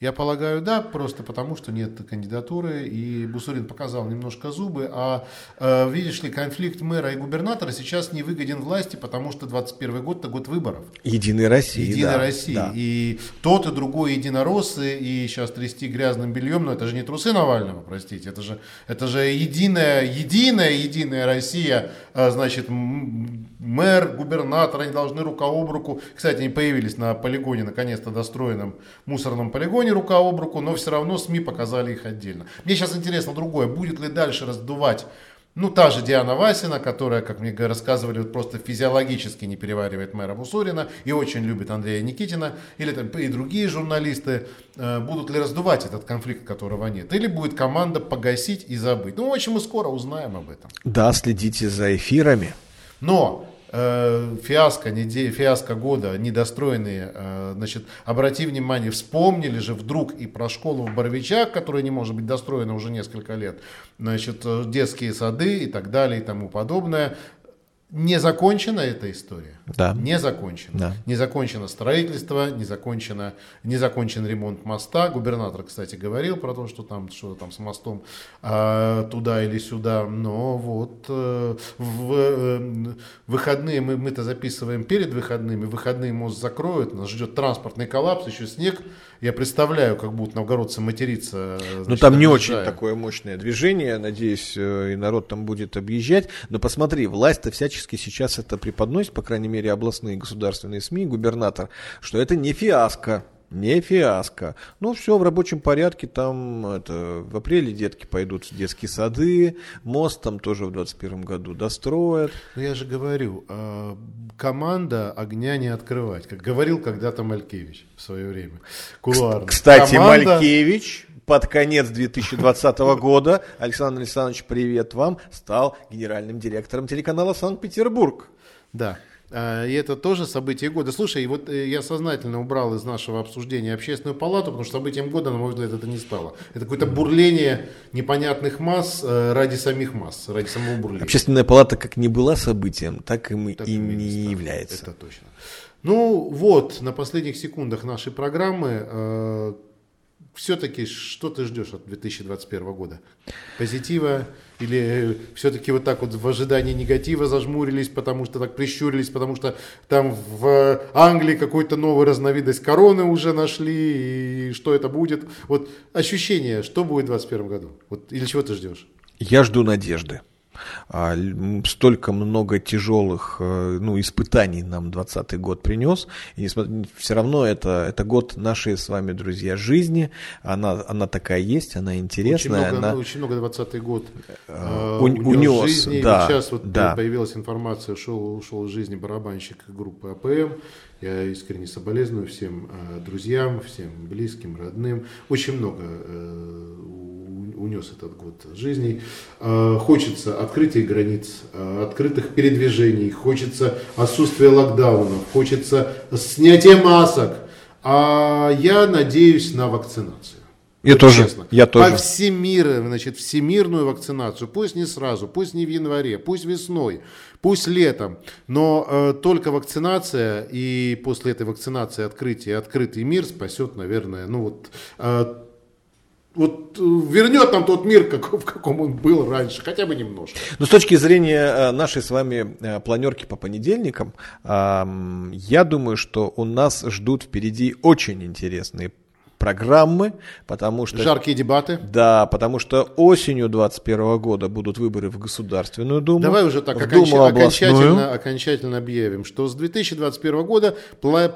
Я полагаю, да, просто потому, что нет кандидатуры, и Бусурин показал немножко зубы, а, э, видишь ли, конфликт мэра и губернатора сейчас не выгоден власти, потому что двадцать первый год – это год выборов. Единой России, Единой да, России, да. И тот, и другой единороссы, и сейчас трясти грязным бельем, но это же не трусы Навального, простите, это же, это же единая, единая, единая Россия, значит, мэр, губернатор, они должны рука об руку, кстати, они появились на полигоне, наконец-то достроенном мусорном полигоне, рука об руку, но все равно СМИ показали их отдельно. Мне сейчас интересно другое, будет ли дальше раздувать, ну, та же Диана Васина, которая, как мне рассказывали, просто физиологически не переваривает мэра Бусурина и очень любит Андрея Никитина, или там и другие журналисты, будут ли раздувать этот конфликт, которого нет, или будет команда погасить и забыть. Ну, в общем, мы скоро узнаем об этом. Да, следите за эфирами. Но фиаско, фиаско года, недостроенные, значит, обрати внимание, вспомнили же вдруг и про школу в Боровичах, которая не может быть достроена уже несколько лет, значит, детские сады и так далее и тому подобное. Не закончена эта история? Да. Не закончена. Да. Не закончено строительство, не, закончено, не закончен ремонт моста. Губернатор, кстати, говорил про то, что там что-то там с мостом а, туда или сюда. Но вот а, в а, выходные, мы, мы-то записываем перед выходными, выходные мост закроют, нас ждет транспортный коллапс, еще снег. Я представляю, как будут новгородцы материться. Ну там не очень такое мощное движение, надеюсь, и народ там будет объезжать. Но посмотри, власть-то всячески сейчас это преподносит, по крайней мере, областные государственные СМИ, губернатор, что это не фиаско, не фиаско. Ну, все в рабочем порядке, там это, в апреле детки пойдут в детские сады, мост там тоже в двадцать первом году достроят. Ну, я же говорю, команда огня не открывать, как говорил когда-то Малькевич в свое время, кулуарно. Кстати, команда... Малькевич... Под конец две тысячи двадцатого года, Александр Александрович, привет вам, стал генеральным директором телеканала «Санкт-Петербург». Да. И это тоже событие года. Слушай, вот я сознательно убрал из нашего обсуждения Общественную палату, потому что событием года, на мой взгляд, это не стало. Это какое-то бурление непонятных масс ради самих масс, ради самого бурления. Общественная палата как не была событием, так и мы так и не является. Это точно. Ну вот, на последних секундах нашей программы... Все-таки что ты ждешь от две тысячи двадцать первого года? Позитива? Или все-таки вот так вот в ожидании негатива зажмурились, потому что так прищурились, потому что там в Англии какую-то новую разновидность короны уже нашли, и что это будет? Вот ощущение, что будет в двадцать первом году? Вот, или чего ты ждешь? Я жду надежды. Столько много тяжелых ну, испытаний нам двадцатый год принес. И все равно это, это год нашей с вами, друзья, жизни. Она, она такая есть, она интересная. Очень много, она... Очень много двадцатый год э, у, унес жизни. Да, сейчас вот да. Появилась информация, ушел, ушел из жизни барабанщик группы АПМ. Я искренне соболезную всем э, друзьям, всем близким, родным. Очень много э, унес этот год жизни. Хочется открытия границ, открытых передвижений, хочется отсутствия локдаунов, хочется снятия масок. А я надеюсь на вакцинацию. Я вот тоже. Честно. Я тоже. По всемиру, значит, всемирную вакцинацию. Пусть не сразу, пусть не в январе, пусть весной, пусть летом. Но э, только вакцинация и после этой вакцинации открытие, открытый мир спасет, наверное, ну вот... Э, Вот вернет нам тот мир, как, в каком он был раньше, хотя бы немножко. Но с точки зрения нашей с вами планерки по понедельникам, я думаю, что у нас ждут впереди очень интересные программы, потому что... Жаркие дебаты. Да, потому что осенью двадцать первого года будут выборы в Государственную Думу. Давай уже так оконч... окончательно, окончательно объявим, что с две тысячи двадцать первого года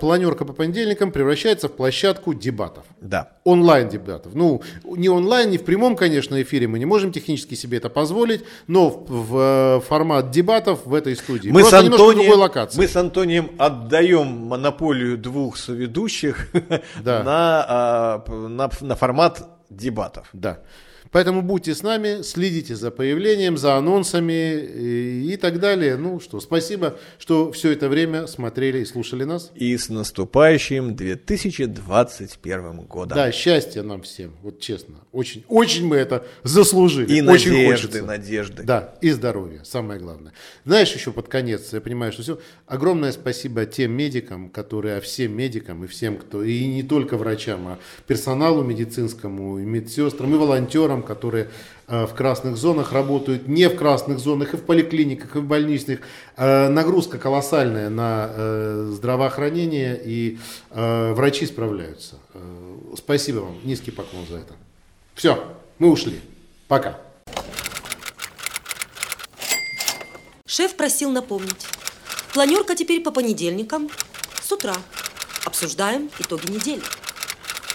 планерка по понедельникам превращается в площадку дебатов. Да. Онлайн дебатов. Ну, не онлайн, не в прямом, конечно, эфире. Мы не можем технически себе это позволить, но в, в формат дебатов в этой студии. Мы с, Антонием, мы с Антонием отдаем монополию двух соведущих да. на... На, на формат дебатов. Да. Поэтому будьте с нами, следите за появлением, за анонсами и, и так далее. Ну что, спасибо, что все это время смотрели и слушали нас. И с наступающим две тысячи двадцать первым годом. Да, счастья нам всем, вот честно. Очень, очень мы это заслужили. И очень надежды, хочется. надежды. Да, и здоровья, самое главное. Знаешь, еще под конец, я понимаю, что все. Огромное спасибо тем медикам, которые, а всем медикам и всем, кто, и не только врачам, а персоналу медицинскому, и медсестрам, и волонтерам, которые э, в красных зонах работают, не в красных зонах, и в поликлиниках, и в больничных. Э, нагрузка колоссальная на э, здравоохранение, и э, врачи справляются. Э, спасибо вам, низкий поклон за это. Все, мы ушли. Пока. Шеф просил напомнить. Планерка теперь по понедельникам с утра. Обсуждаем итоги недели.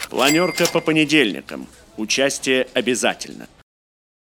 Планерка по понедельникам. Участие обязательно.